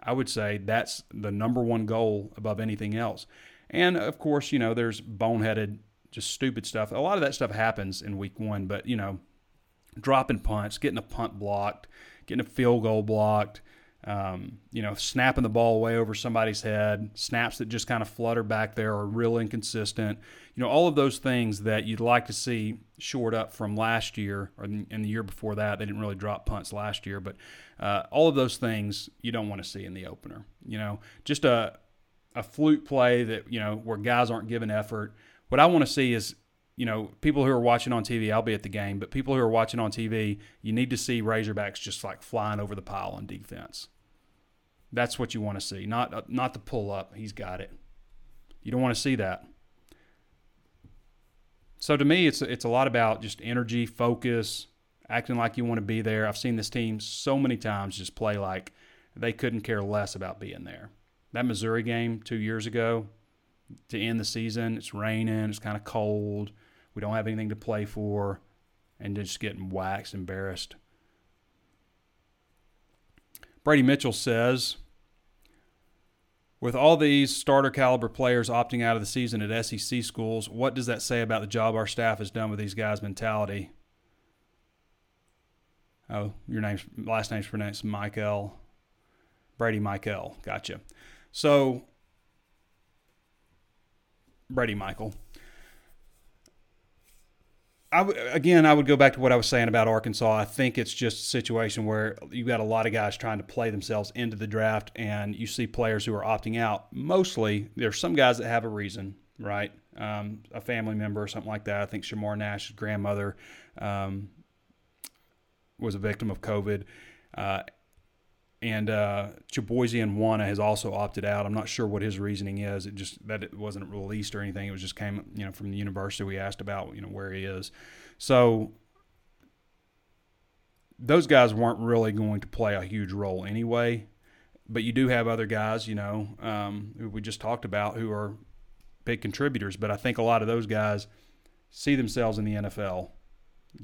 I would say that's the number one goal above anything else. And, of course, you know, there's boneheaded, just stupid stuff. A lot of that stuff happens in week one, but, you know, dropping punts, getting a punt blocked, getting a field goal blocked, Um, you know, snapping the ball way over somebody's head, snaps that just kind of flutter back there are real inconsistent. You know, all of those things that you'd like to see shored up from last year or in the year before that. They didn't really drop punts last year, but uh, all of those things you don't want to see in the opener. You know, just a a fluke play that, you know, where guys aren't giving effort. What I want to see is, you know, people who are watching on T V, I'll be at the game, but people who are watching on T V, you need to see Razorbacks just like flying over the pile on defense. That's what you want to see, not uh, not the pull up. He's got it. You don't want to see that. So to me, it's it's a lot about just energy, focus, acting like you want to be there. I've seen this team so many times just play like they couldn't care less about being there. That Missouri game two years ago to end the season, it's raining, it's kind of cold, we don't have anything to play for, and just getting waxed, embarrassed. Brady Mitchell says, with all these starter caliber players opting out of the season at S E C schools, what does that say about the job our staff has done with these guys' mentality? Oh, your name's last name's pronounced Michael. Brady Michael. Gotcha. So, Brady Michael. I w- again, I would go back to what I was saying about Arkansas. I think it's just a situation where you've got a lot of guys trying to play themselves into the draft, and you see players who are opting out. Mostly, there's some guys that have a reason, right? Um, a family member or something like that. I think Shamar Nash's grandmother um, was a victim of COVID. Uh, and uh, Cheboysian Wana has also opted out. I'm not sure what his reasoning is. It just that it wasn't released or anything. It was just came, you know, from the university. We asked about, you know, where he is. So those guys weren't really going to play a huge role anyway. But you do have other guys, you know, um, who we just talked about, who are big contributors. But I think a lot of those guys see themselves in the N F L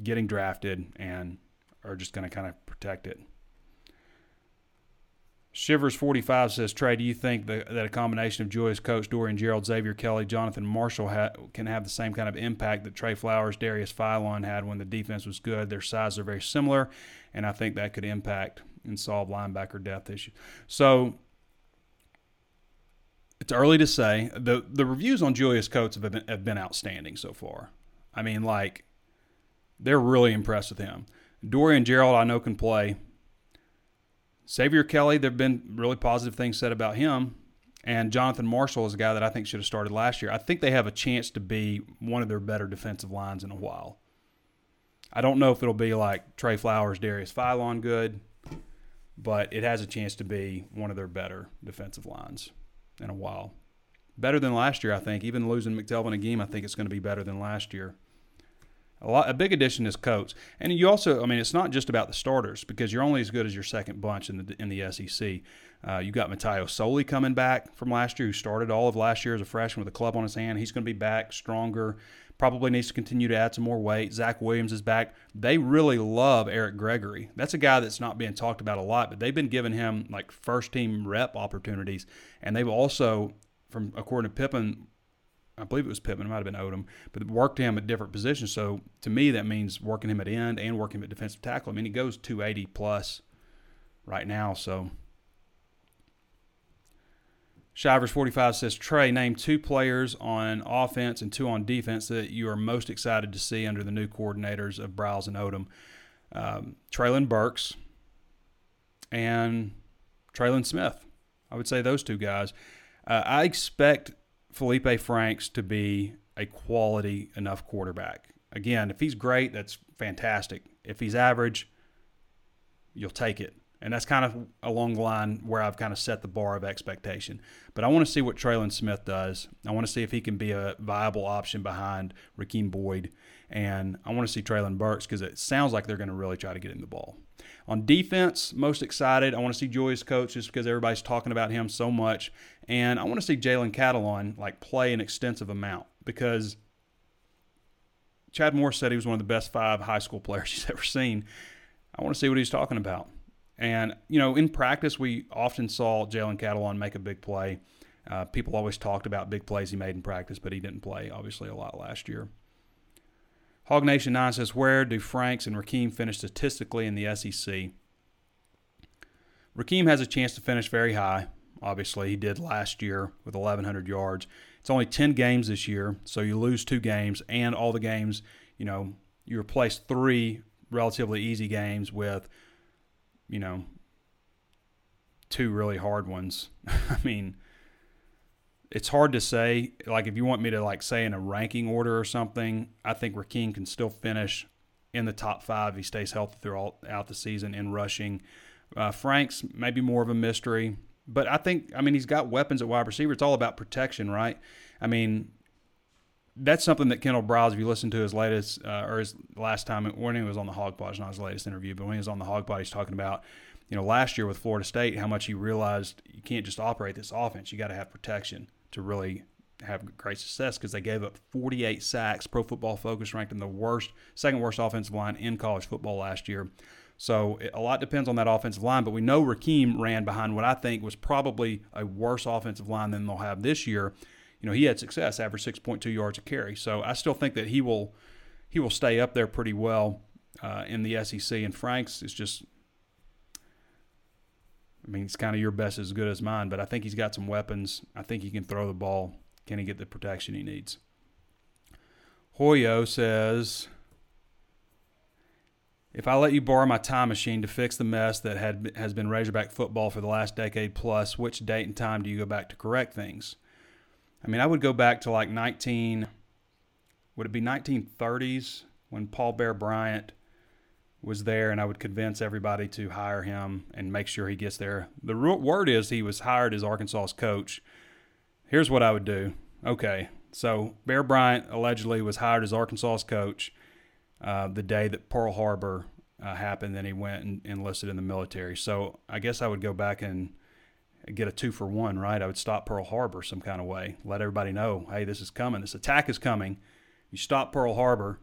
getting drafted and are just going to kind of protect it. Shivers forty-five says, Trey, do you think the, that a combination of Julius Coates, Dorian Gerald, Xavier Kelly, Jonathan Marshall ha- can have the same kind of impact that Trey Flowers, Darius Philon had when the defense was good? Their sizes are very similar, and I think that could impact and solve linebacker depth issues. So it's early to say. The the reviews on Julius Coates have been, have been outstanding so far. I mean, like, they're really impressed with him. Dorian Gerald, I know, can play. Xavier Kelly, there have been really positive things said about him. And Jonathan Marshall is a guy that I think should have started last year. I think they have a chance to be one of their better defensive lines in a while. I don't know if it'll be like Trey Flowers, Darius Philon good, but it has a chance to be one of their better defensive lines in a while. Better than last year, I think. Even losing McTelvin a game, I think it's going to be better than last year. A lot, a big addition is Coates. And you also, I mean, it's not just about the starters because you're only as good as your second bunch in the in the S E C. Uh, you got Mateo Soli coming back from last year, who started all of last year as a freshman with a club on his hand. He's going to be back stronger, probably needs to continue to add some more weight. Zach Williams is back. They really love Eric Gregory. That's a guy that's not being talked about a lot, but they've been giving him like first-team rep opportunities. And they've also, from according to Pippen, I believe it was Pittman, it might have been Odom, but worked him at different positions. So, to me, that means working him at end and working him at defensive tackle. I mean, he goes two eighty plus right now. So, Shivers forty-five says, Trey, name two players on offense and two on defense that you are most excited to see under the new coordinators of Briles and Odom. Um, Treylon Burks and Trelon Smith. I would say those two guys. Uh, I expect Felipe Franks to be a quality enough quarterback. Again, if he's great, that's fantastic. If he's average, you'll take it. And that's kind of along the line where I've kind of set the bar of expectation. But I want to see what Trelon Smith does. I want to see if he can be a viable option behind Rakeem Boyd. And I want to see Treylon Burks because it sounds like they're going to really try to get him the ball. On defense, most excited, I want to see Julius Coates just because everybody's talking about him so much. And I want to see Jalen Catalon like play an extensive amount because Chad Moore said he was one of the best five high school players he's ever seen. I want to see what he's talking about. And, you know, in practice, we often saw Jalen Catalon make a big play. Uh, people always talked about big plays he made in practice, but he didn't play, obviously, a lot last year. Hog Nation nine says, where do Franks and Rakeem finish statistically in the S E C? Rakeem has a chance to finish very high. Obviously, he did last year with eleven hundred yards. It's only ten games this year, so you lose two games, and all the games, you know, you replace three relatively easy games with, you know, two really hard ones. I mean, it's hard to say. Like, if you want me to, like, say in a ranking order or something, I think Rakeem can still finish in the top five. He stays healthy throughout the season in rushing. Uh, Franks may be more of a mystery. But I think, I mean, he's got weapons at wide receiver. It's all about protection, right? I mean, that's something that Kendall Briles, if you listen to his latest uh, or his last time when he was on the Hogpod, it's not his latest interview, but when he was on the Hogpod, he's talking about, you know, last year with Florida State, how much he realized you can't just operate this offense. You got to have protection to really have great success because they gave up forty-eight sacks. Pro Football Focus ranked in the worst, second worst offensive line in college football last year. So a lot depends on that offensive line, but we know Rakeem ran behind what I think was probably a worse offensive line than they'll have this year. You know, he had success, averaged six point two yards a carry. So I still think that he will he will stay up there pretty well uh, in the S E C. And Franks is just, I mean, it's kind of your best as good as mine, but I think he's got some weapons. I think he can throw the ball. Can he get the protection he needs? Hoyo says, if I let you borrow my time machine to fix the mess that had has been Razorback football for the last decade plus, which date and time do you go back to correct things? I mean, I would go back to like nineteen, would it be nineteen thirties when Paul Bear Bryant was there, and I would convince everybody to hire him and make sure he gets there. The word is he was hired as Arkansas's coach. Here's what I would do. Okay, so Bear Bryant allegedly was hired as Arkansas's coach. Uh, the day that Pearl Harbor uh, happened, then he went and enlisted in the military. So I guess I would go back and get a two for one, right? I would stop Pearl Harbor some kind of way. Let everybody know, hey, this is coming. This attack is coming. You stop Pearl Harbor,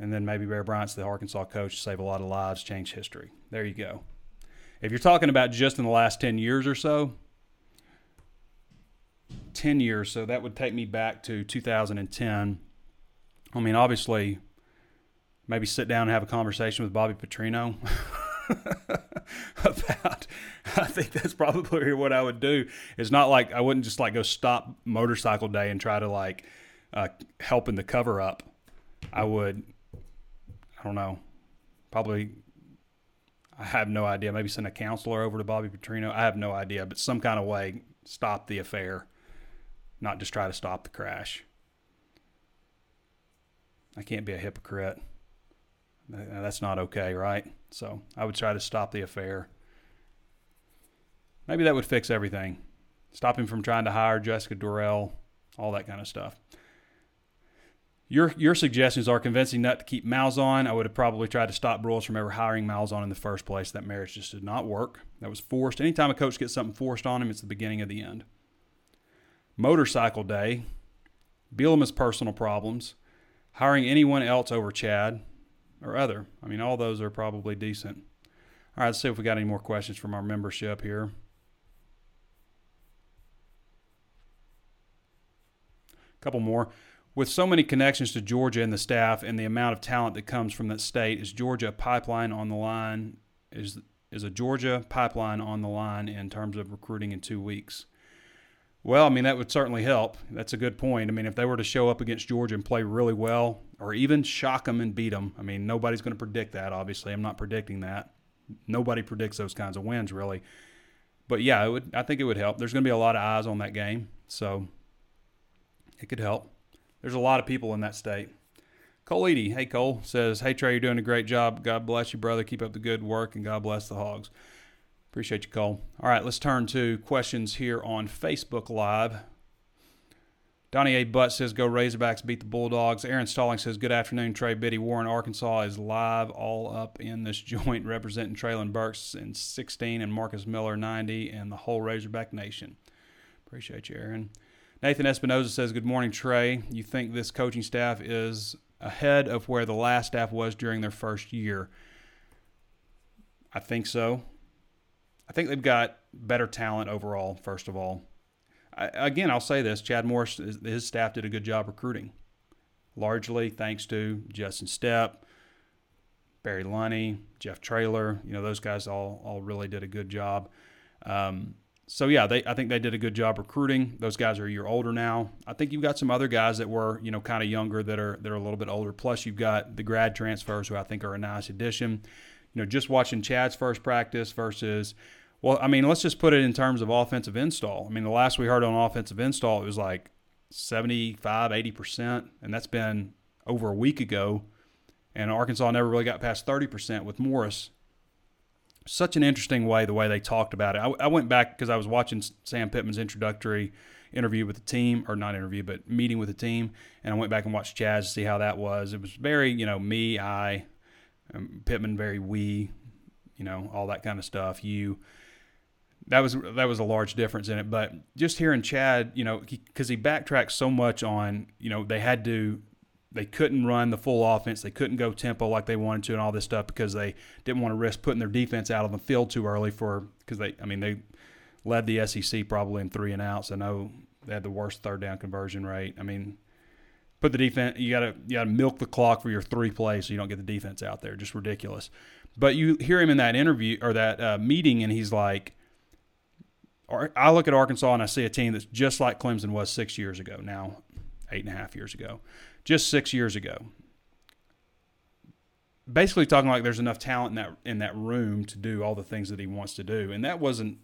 and then maybe Bear Bryant's the Arkansas coach to save a lot of lives, change history. There you go. If you're talking about just in the last ten years or so, ten years, so that would take me back to two thousand ten. I mean, obviously, maybe sit down and have a conversation with Bobby Petrino about, I think that's probably what I would do. It's not like I wouldn't just like go stop motorcycle day and try to like uh, help in the cover up. I would, I don't know, probably, I have no idea. Maybe send a counselor over to Bobby Petrino. I have no idea, but some kind of way stop the affair, not just try to stop the crash. I can't be a hypocrite. That's not okay, right? So I would try to stop the affair. Maybe that would fix everything. Stop him from trying to hire Jessica Durrell, all that kind of stuff. Your your suggestions are convincing not to keep Malzahn. I would have probably tried to stop Broyles from ever hiring Malzahn in the first place. That marriage just did not work. That was forced. Anytime a coach gets something forced on him, it's the beginning of the end. Motorcycle day. Bielema's personal problems. Hiring anyone else over Chad or other. I mean, all those are probably decent. All right, let's see if we got any more questions from our membership here. A couple more. With so many connections to Georgia and the staff and the amount of talent that comes from that state, is Georgia a pipeline on the line? Is is a Georgia pipeline on the line in terms of recruiting in two weeks? Well, I mean, that would certainly help. That's a good point. I mean, if they were to show up against Georgia and play really well or even shock them and beat them, I mean, nobody's going to predict that, obviously. I'm not predicting that. Nobody predicts those kinds of wins, really. But, yeah, it would. I think it would help. There's going to be a lot of eyes on that game, so it could help. There's a lot of people in that state. Cole Eady, hey, Cole, says, hey, Trey, you're doing a great job. God bless you, brother. Keep up the good work, and God bless the Hogs. Appreciate you, Cole. All right, let's turn to questions here on Facebook Live. Donnie A. Butt says, go Razorbacks, beat the Bulldogs. Aaron Stallings says, good afternoon, Trey Biddy. Warren, Arkansas is live, all up in this joint, representing Treylon Burks in sixteen and Marcus Miller ninety and the whole Razorback Nation. Appreciate you, Aaron. Nathan Espinoza says, good morning, Trey. You think this coaching staff is ahead of where the last staff was during their first year? I think so. I think they've got better talent overall, first of all. I, again, I'll say this. Chad Morris, his staff did a good job recruiting, largely thanks to Justin Stepp, Barry Lunney, Jeff Traylor, you know, those guys all all really did a good job. Um, so, yeah, they I think they did a good job recruiting. Those guys are a year older now. I think you've got some other guys that were, you know, kind of younger that are that are a little bit older. Plus, you've got the grad transfers who I think are a nice addition. You know, just watching Chad's first practice versus – well, I mean, let's just put it in terms of offensive install. I mean, the last we heard on offensive install, it was like seventy-five, eighty percent, and that's been over a week ago. And Arkansas never really got past thirty percent with Morris. Such an interesting way, the way they talked about it. I, I went back because I was watching Sam Pittman's introductory interview with the team, or not interview, but meeting with the team, and I went back and watched Chaz to see how that was. It was very, you know, me, I, Pittman, very we, you know, all that kind of stuff, you. That was that was a large difference in it, but just hearing Chad, you know, because he, he backtracked so much on, you know, they had to, they couldn't run the full offense, they couldn't go tempo like they wanted to, and all this stuff because they didn't want to risk putting their defense out on the field too early for because they, I mean, they led the S E C probably in three and outs. I know they had the worst third down conversion rate. I mean, put the defense, you gotta you gotta milk the clock for your three plays so you don't get the defense out there. Just ridiculous. But you hear him in that interview or that uh, meeting, and he's like. I look at Arkansas and I see a team that's just like Clemson was six years ago, now eight and a half years ago, just six years ago. Basically talking like there's enough talent in that in that room to do all the things that he wants to do. And that wasn't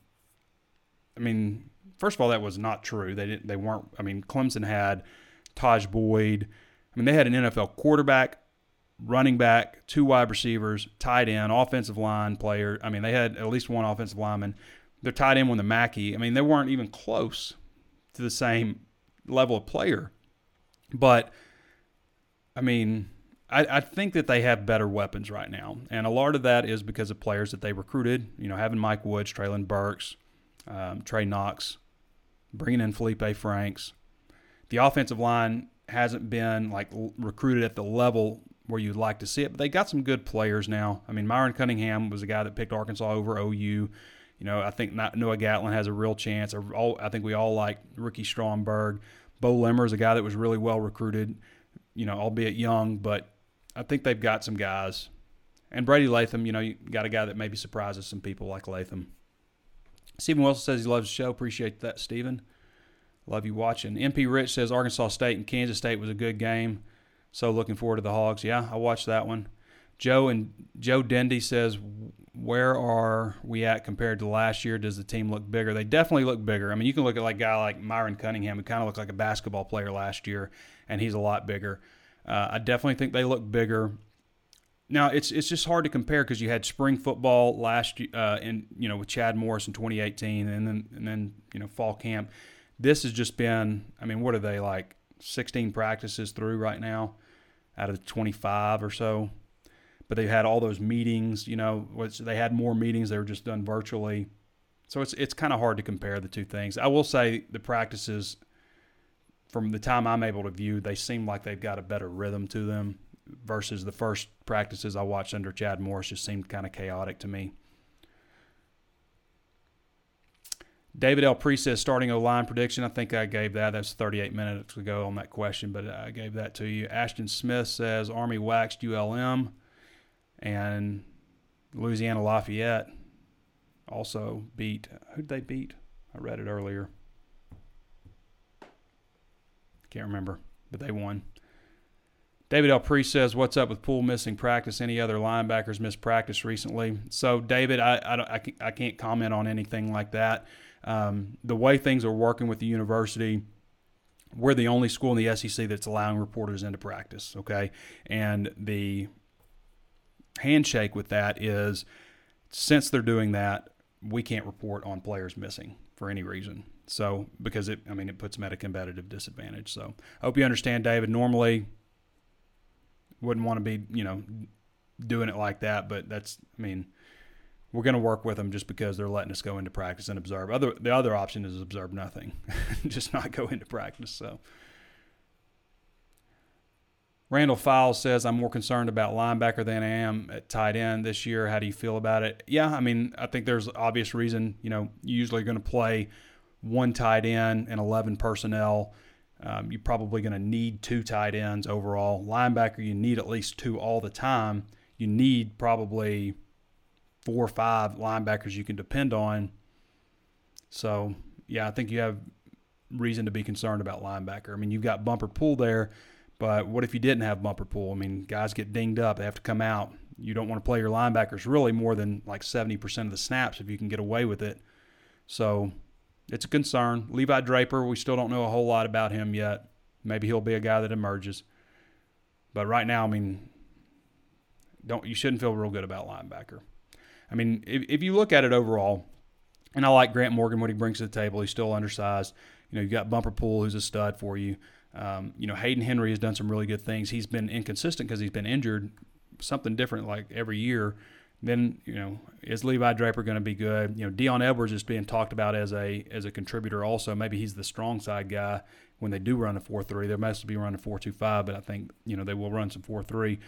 – I mean, first of all, that was not true. They didn't. They weren't – I mean, Clemson had Taj Boyd. I mean, they had an N F L quarterback, running back, two wide receivers, tight end, offensive line player. I mean, they had at least one offensive lineman. They're tied in with the Mackey. I mean, they weren't even close to the same level of player. But, I mean, I, I think that they have better weapons right now. And a lot of that is because of players that they recruited. You know, having Mike Woods, Treylon Burks, um, Trey Knox, bringing in Felipe Franks. The offensive line hasn't been, like, l- recruited at the level where you'd like to see it. But they got some good players now. I mean, Myron Cunningham was the guy that picked Arkansas over O U. You know, I think Noah Gatlin has a real chance. I think we all like Ricky Stromberg. Bo Lemmer is a guy that was really well recruited, you know, albeit young, but I think they've got some guys. And Brady Latham, you know, you got a guy that maybe surprises some people like Latham. Stephen Wilson says he loves the show. Appreciate that, Stephen. Love you watching. M P Rich says Arkansas State and Kansas State was a good game. So looking forward to the Hogs. Yeah, I watched that one. Joe and Joe Dendy says, where are we at compared to last year? Does the team look bigger? They definitely look bigger. I mean, you can look at like a guy like Myron Cunningham who kind of looked like a basketball player last year, and he's a lot bigger. Uh, I definitely think they look bigger. Now, it's it's just hard to compare because you had spring football last year, uh, and you know, with Chad Morris in twenty eighteen, and then and then you know, fall camp. This has just been. I mean, what are they like? sixteen practices through right now, out of twenty-five or so. But they've had all those meetings, you know, which they had more meetings. They were just done virtually. So it's it's kind of hard to compare the two things. I will say the practices, from the time I'm able to view, they seem like they've got a better rhythm to them versus the first practices I watched under Chad Morris just seemed kind of chaotic to me. David L. Priest says starting O-line prediction. I think I gave that. That's thirty-eight minutes ago on that question, but I gave that to you. Ashton Smith says Army waxed U L M. And Louisiana Lafayette also beat – who did they beat? I read it earlier. Can't remember, but they won. David L. Priest says, what's up with Poole missing practice? Any other linebackers missed practice recently? So, David, I, I, don't, I, can't, I can't comment on anything like that. Um, the way things are working with the university – we're the only school in the S E C that's allowing reporters into practice, okay? And the – handshake with that is, since they're doing that, we can't report on players missing for any reason. So, because it, I mean, it puts them at a competitive disadvantage. So, I hope you understand, David. Normally, wouldn't want to be, you know, doing it like that, but that's, I mean, we're going to work with them just because they're letting us go into practice and observe. Other, the other option is observe nothing, just not go into practice. So, Randall Files says, I'm more concerned about linebacker than I am at tight end this year. How do you feel about it? Yeah, I mean, I think there's obvious reason. You know, you're usually going to play one tight end and eleven personnel. Um, you're probably going to need two tight ends overall. Linebacker, you need at least two all the time. you need probably four or five linebackers you can depend on. So, yeah, I think you have reason to be concerned about linebacker. I mean, you've got Bumper Pool there, but what if you didn't have Bumper Pool? I mean, guys get dinged up. They have to come out. You don't want to play your linebackers really more than like seventy percent of the snaps if you can get away with it. So it's a concern. Levi Draper, we still don't know a whole lot about him yet. Maybe he'll be a guy that emerges. But right now, I mean, don't you shouldn't feel real good about linebacker. I mean, if, if you look at it overall, and I like Grant Morgan, what he brings to the table. He's still undersized. You know, you've got Bumper Pool, who's a stud for you. Um, you know, Hayden Henry has done some really good things. He's been inconsistent because he's been injured, something different like every year. Then, you know, is Levi Draper going to be good? You know, Deion Edwards is being talked about as a as a contributor also. Maybe he's the strong side guy when they do run a four three. They're mostly be running four two five, but I think, you know, they will run some four three.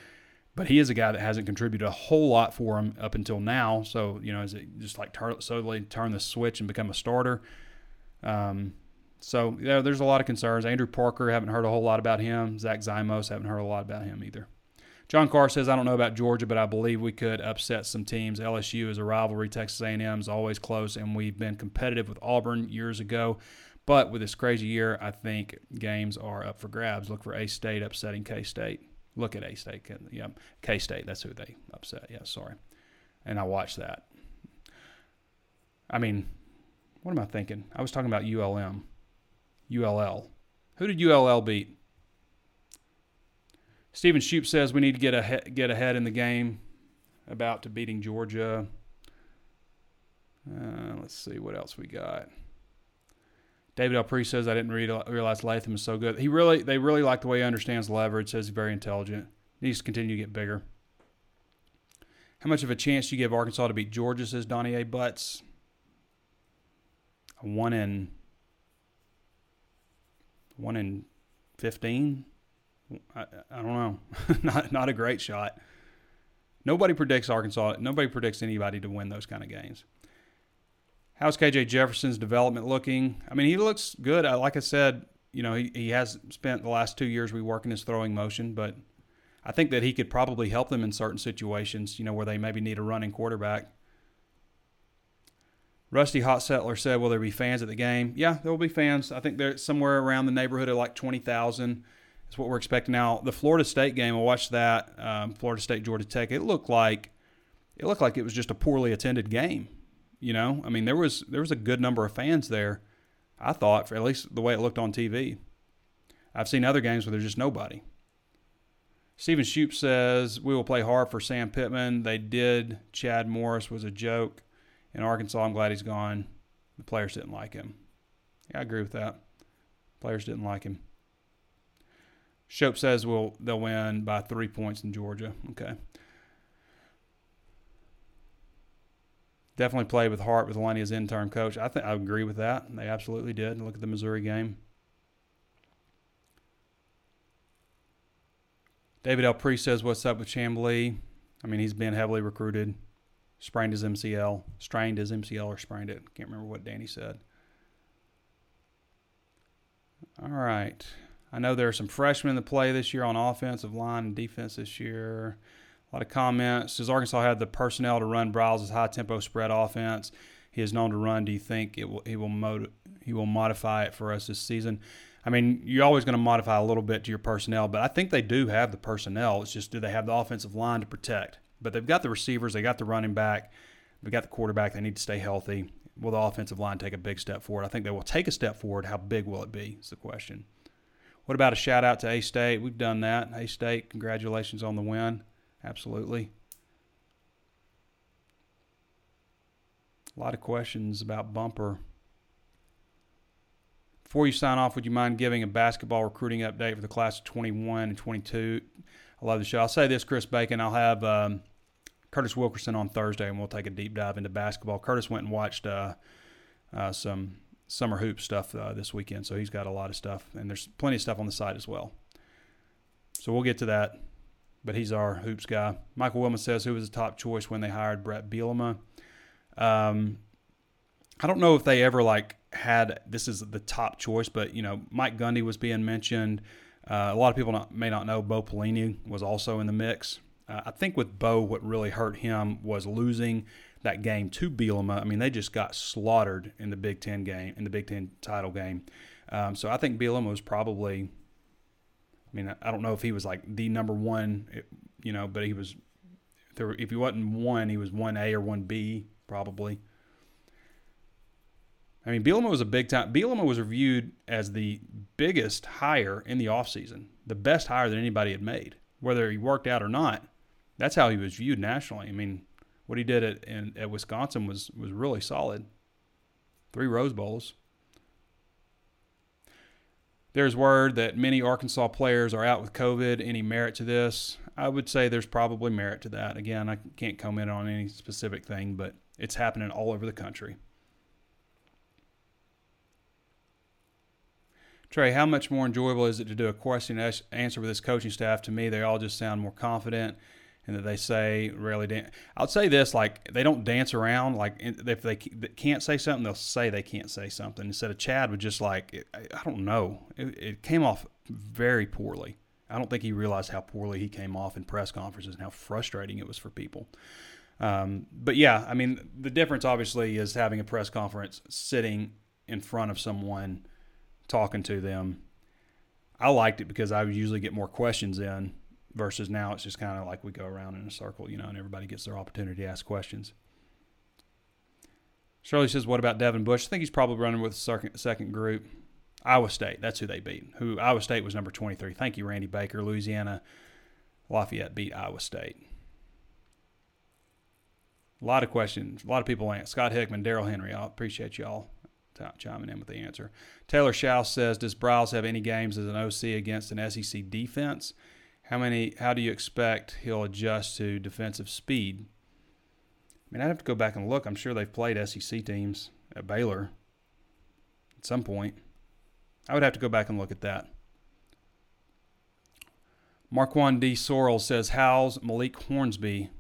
But he is a guy that hasn't contributed a whole lot for him up until now. So, you know, is it just like tur- slowly turn the switch and become a starter? Um, so, you know, there's a lot of concerns. Andrew Parker, haven't heard a whole lot about him. Zach Zymos, haven't heard a lot about him either. John Carr says, I don't know about Georgia, but I believe we could upset some teams. L S U is a rivalry. Texas A and M is always close, and we've been competitive with Auburn years ago. But with this crazy year, I think games are up for grabs. Look for A-State upsetting K-State. Look at A-State. Yeah, K-State, that's who they upset. Yeah, sorry. And I watched that. I mean, what am I thinking? I was talking about U L M. U L L. Who did U L L beat? Stephen Shoup says we need to get a get ahead in the game about to beating Georgia. Uh, let's see what else we got. David Alpre says I didn't read, realize Latham is so good. He really they really like the way he understands leverage. Says he's very intelligent. Needs to continue to get bigger. How much of a chance do you give Arkansas to beat Georgia? Says Donnie A. Butts. A one in one in fifteen. I, I don't know. not not a great shot. Nobody predicts Arkansas. Nobody predicts anybody to win those kind of games. How's K J Jefferson's development looking? I mean, he looks good. I, like I said, you know, he, he has spent the last two years reworking his throwing motion, but I think that he could probably help them in certain situations, you know, where they maybe need a running quarterback. Rusty Hotsettler said, will there be fans at the game? Yeah, there will be fans. I think they're somewhere around the neighborhood of like twenty thousand. That's what we're expecting. Now, the Florida State game, I watched that, um, Florida State, Georgia Tech. It looked like it looked like it was just a poorly attended game. You know, I mean, there was there was a good number of fans there, I thought, for at least the way it looked on T V. I've seen other games where there's just nobody. Stephen Shoup says, we will play hard for Sam Pittman. They did. Chad Morris was a joke in Arkansas. I'm glad he's gone. The players didn't like him. Yeah, I agree with that. Players didn't like him. Shope says we'll, they'll win by three points in Georgia. Okay. Definitely played with heart with Lonnie as interim coach. I think I agree with that. They absolutely did. Look at the Missouri game. David L. Priest says, what's up with Chamblee? I mean, he's been heavily recruited. Sprained his M C L. Strained his M C L or sprained it. Can't remember what Danny said. All right. I know there are some freshmen that play this year on offensive line and defense this year. A lot of comments. Does Arkansas have the personnel to run Bryles' high-tempo spread offense? He is known to run. Do you think it will, he will mod- he will modify it for us this season? I mean, you're always going to modify a little bit to your personnel, but I think they do have the personnel. It's just, do they have the offensive line to protect? But they've got the receivers. They got the running back. They've got the quarterback. They need to stay healthy. Will the offensive line take a big step forward? I think they will take a step forward. How big will it be is the question. What about a shout-out to A-State? We've done that. A-State, congratulations on the win. Absolutely. A lot of questions about Bumper. Before you sign off, would you mind giving a basketball recruiting update for the class of twenty-one and twenty-two? I love the show. I'll say this, Chris Bacon. I'll have um, Curtis Wilkerson on Thursday, and we'll take a deep dive into basketball. Curtis went and watched uh, uh, some – summer hoop stuff uh, this weekend, so he's got a lot of stuff, and there's plenty of stuff on the site as well, so we'll get to that. But he's our hoops guy. Michael Willman says, who was the top choice when they hired Brett Bielema? um I don't know if they ever like had this is the top choice, but you know, Mike Gundy was being mentioned. Uh, a lot of people not, may not know Bo Pelini was also in the mix. Uh, I think with Bo, what really hurt him was losing that game to Bielema. I mean, they just got slaughtered in the Big Ten game, in the Big Ten title game. Um, so I think Bielema was probably, I mean, I don't know if he was like the number one, you know, but he was, there were, if he wasn't one, he was one A or one B probably. I mean, Bielema was a big time. Bielema was reviewed as the biggest hire in the offseason, the best hire that anybody had made, whether he worked out or not. That's how he was viewed nationally. I mean, what he did at in, at Wisconsin was was really solid. Three Rose Bowls. There's word that many Arkansas players are out with COVID. Any merit to this? I would say there's probably merit to that. Again, I can't comment on any specific thing, but it's happening all over the country. Trey, how much more enjoyable is it to do a question and answer with this coaching staff? To me, they all just sound more confident, and that they say rarely dance. I'll say this, like, they don't dance around. Like, if they can't say something, they'll say they can't say something. Instead of Chad was just like, I don't know. It, it came off very poorly. I don't think he realized how poorly he came off in press conferences and how frustrating it was for people. Um, but, yeah, I mean, the difference, obviously, is having a press conference, sitting in front of someone, talking to them. I liked it because I would usually get more questions in versus now it's just kind of like we go around in a circle, you know, and everybody gets their opportunity to ask questions. Shirley says, what about Devin Bush? I think he's probably running with the second group. Iowa State, that's who they beat. Who Iowa State was number twenty-three. Thank you, Randy Baker. Louisiana Lafayette beat Iowa State. A lot of questions. A lot of people answer. Scott Hickman, Daryl Henry, I appreciate y'all chiming in with the answer. Taylor Schaus says, does Bryles have any games as an O C against an S E C defense? How many? How do you expect he'll adjust to defensive speed? I mean, I'd have to go back and look. I'm sure they've played S E C teams at Baylor at some point. I would have to go back and look at that. Marquand D. Sorrell says, how's Malik Hornsby?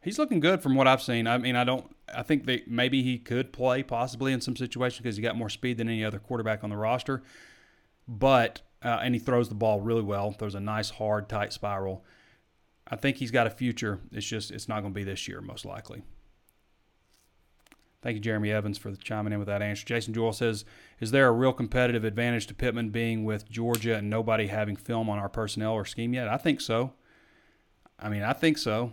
He's looking good from what I've seen. I mean, I don't. I think that maybe he could play possibly in some situations because he got more speed than any other quarterback on the roster. But Uh, and he throws the ball really well. There's a nice, hard, tight spiral. I think he's got a future. It's just it's not going to be this year, most likely. Thank you, Jeremy Evans, for chiming in with that answer. Jason Joel says, is there a real competitive advantage to Pittman being with Georgia and nobody having film on our personnel or scheme yet? I think so. I mean, I think so.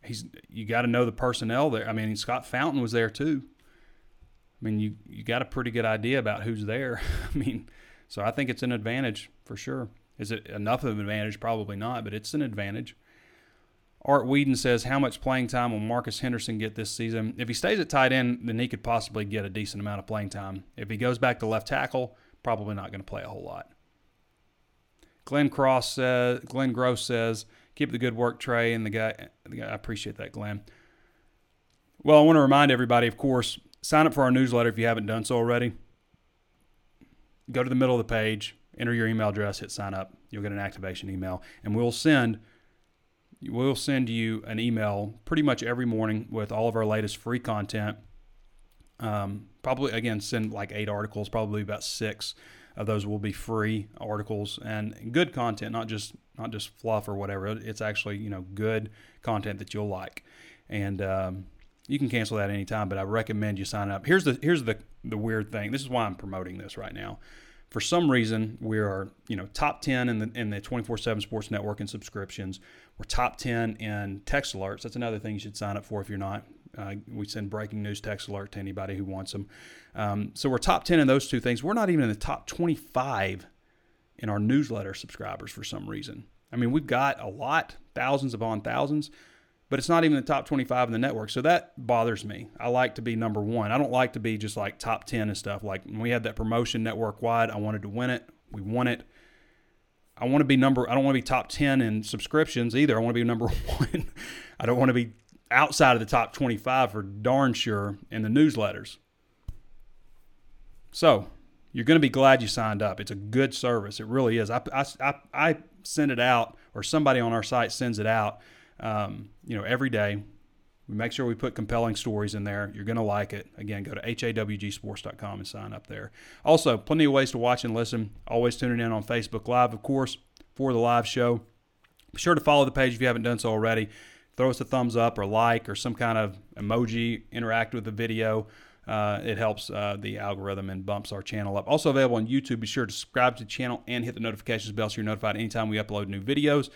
He's you got to know the personnel there. I mean, Scott Fountain was there too. I mean, you, you got a pretty good idea about who's there. I mean – So I think it's an advantage for sure. Is it enough of an advantage? Probably not, but it's an advantage. Art Whedon says, how much playing time will Marcus Henderson get this season? If he stays at tight end, then he could possibly get a decent amount of playing time. If he goes back to left tackle, probably not going to play a whole lot. Glenn Cross says, Glenn Gross says, keep the good work, Trey, and the guy, the guy. I appreciate that, Glenn. Well, I want to remind everybody, of course, sign up for our newsletter if you haven't done so already. Go to the middle of the page, enter your email address, hit sign up. You'll get an activation email, and we'll send we'll send you an email pretty much every morning with all of our latest free content. Um, probably again, send like eight articles. Probably about six of those will be free articles and good content, not just not just fluff or whatever. It's actually you know good content that you'll like, and um, you can cancel that anytime. But I recommend you sign up. Here's the here's the the weird thing. This is why I'm promoting this right now. For some reason, we are, you know, top ten in the in the twenty-four seven Sports Network in subscriptions. We're top ten in text alerts. That's another thing you should sign up for if you're not. Uh, we send breaking news text alert to anybody who wants them. Um, so we're top ten in those two things. We're not even in the top twenty-five in our newsletter subscribers for some reason. I mean, we've got a lot, thousands upon thousands, but it's not even the top twenty-five in the network. So that bothers me. I like to be number one. I don't like to be just like top ten and stuff. Like when we had that promotion network-wide, I wanted to win it. We won it. I want to be number, I don't want to be top ten in subscriptions either. I want to be number one. I don't want to be outside of the top twenty-five for darn sure in the newsletters. So you're going to be glad you signed up. It's a good service. It really is. I, I, I, I send it out, or somebody on our site sends it out. Um, you know, every day we make sure we put compelling stories in there. You're going to like it. Again, go to H A W G sports dot com and sign up there. Also, plenty of ways to watch and listen. Always tuning in on Facebook Live, of course, for the live show. Be sure to follow the page if you haven't done so already. Throw us a thumbs up or like or some kind of emoji. Interact with the video. Uh, it helps uh, the algorithm and bumps our channel up. Also available on YouTube. Be sure to subscribe to the channel and hit the notifications bell so you're notified anytime we upload new videos.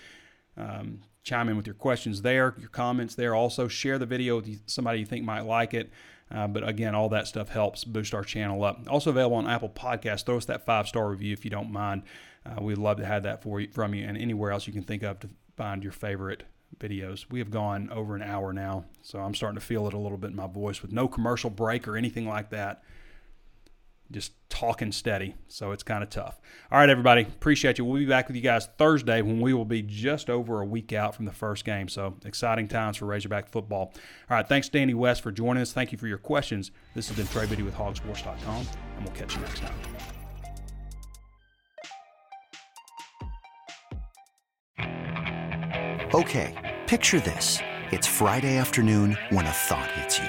Um, chime in with your questions there, your comments there. Also, share the video with somebody you think might like it. Uh, but again, all that stuff helps boost our channel up. Also available on Apple Podcasts. Throw us that five-star review if you don't mind. Uh, we'd love to have that for you, from you, and anywhere else you can think of to find your favorite videos. We have gone over an hour now, so I'm starting to feel it a little bit in my voice with no commercial break or anything like that. Just talking steady, so it's kind of tough. All right, everybody, appreciate you. We'll be back with you guys Thursday when we will be just over a week out from the first game, so exciting times for Razorback football. All right, thanks, Danny West, for joining us. Thank you for your questions. This has been Trey Biddy with hogsports dot com, and we'll catch you next time. Okay, picture this. It's Friday afternoon when a thought hits you.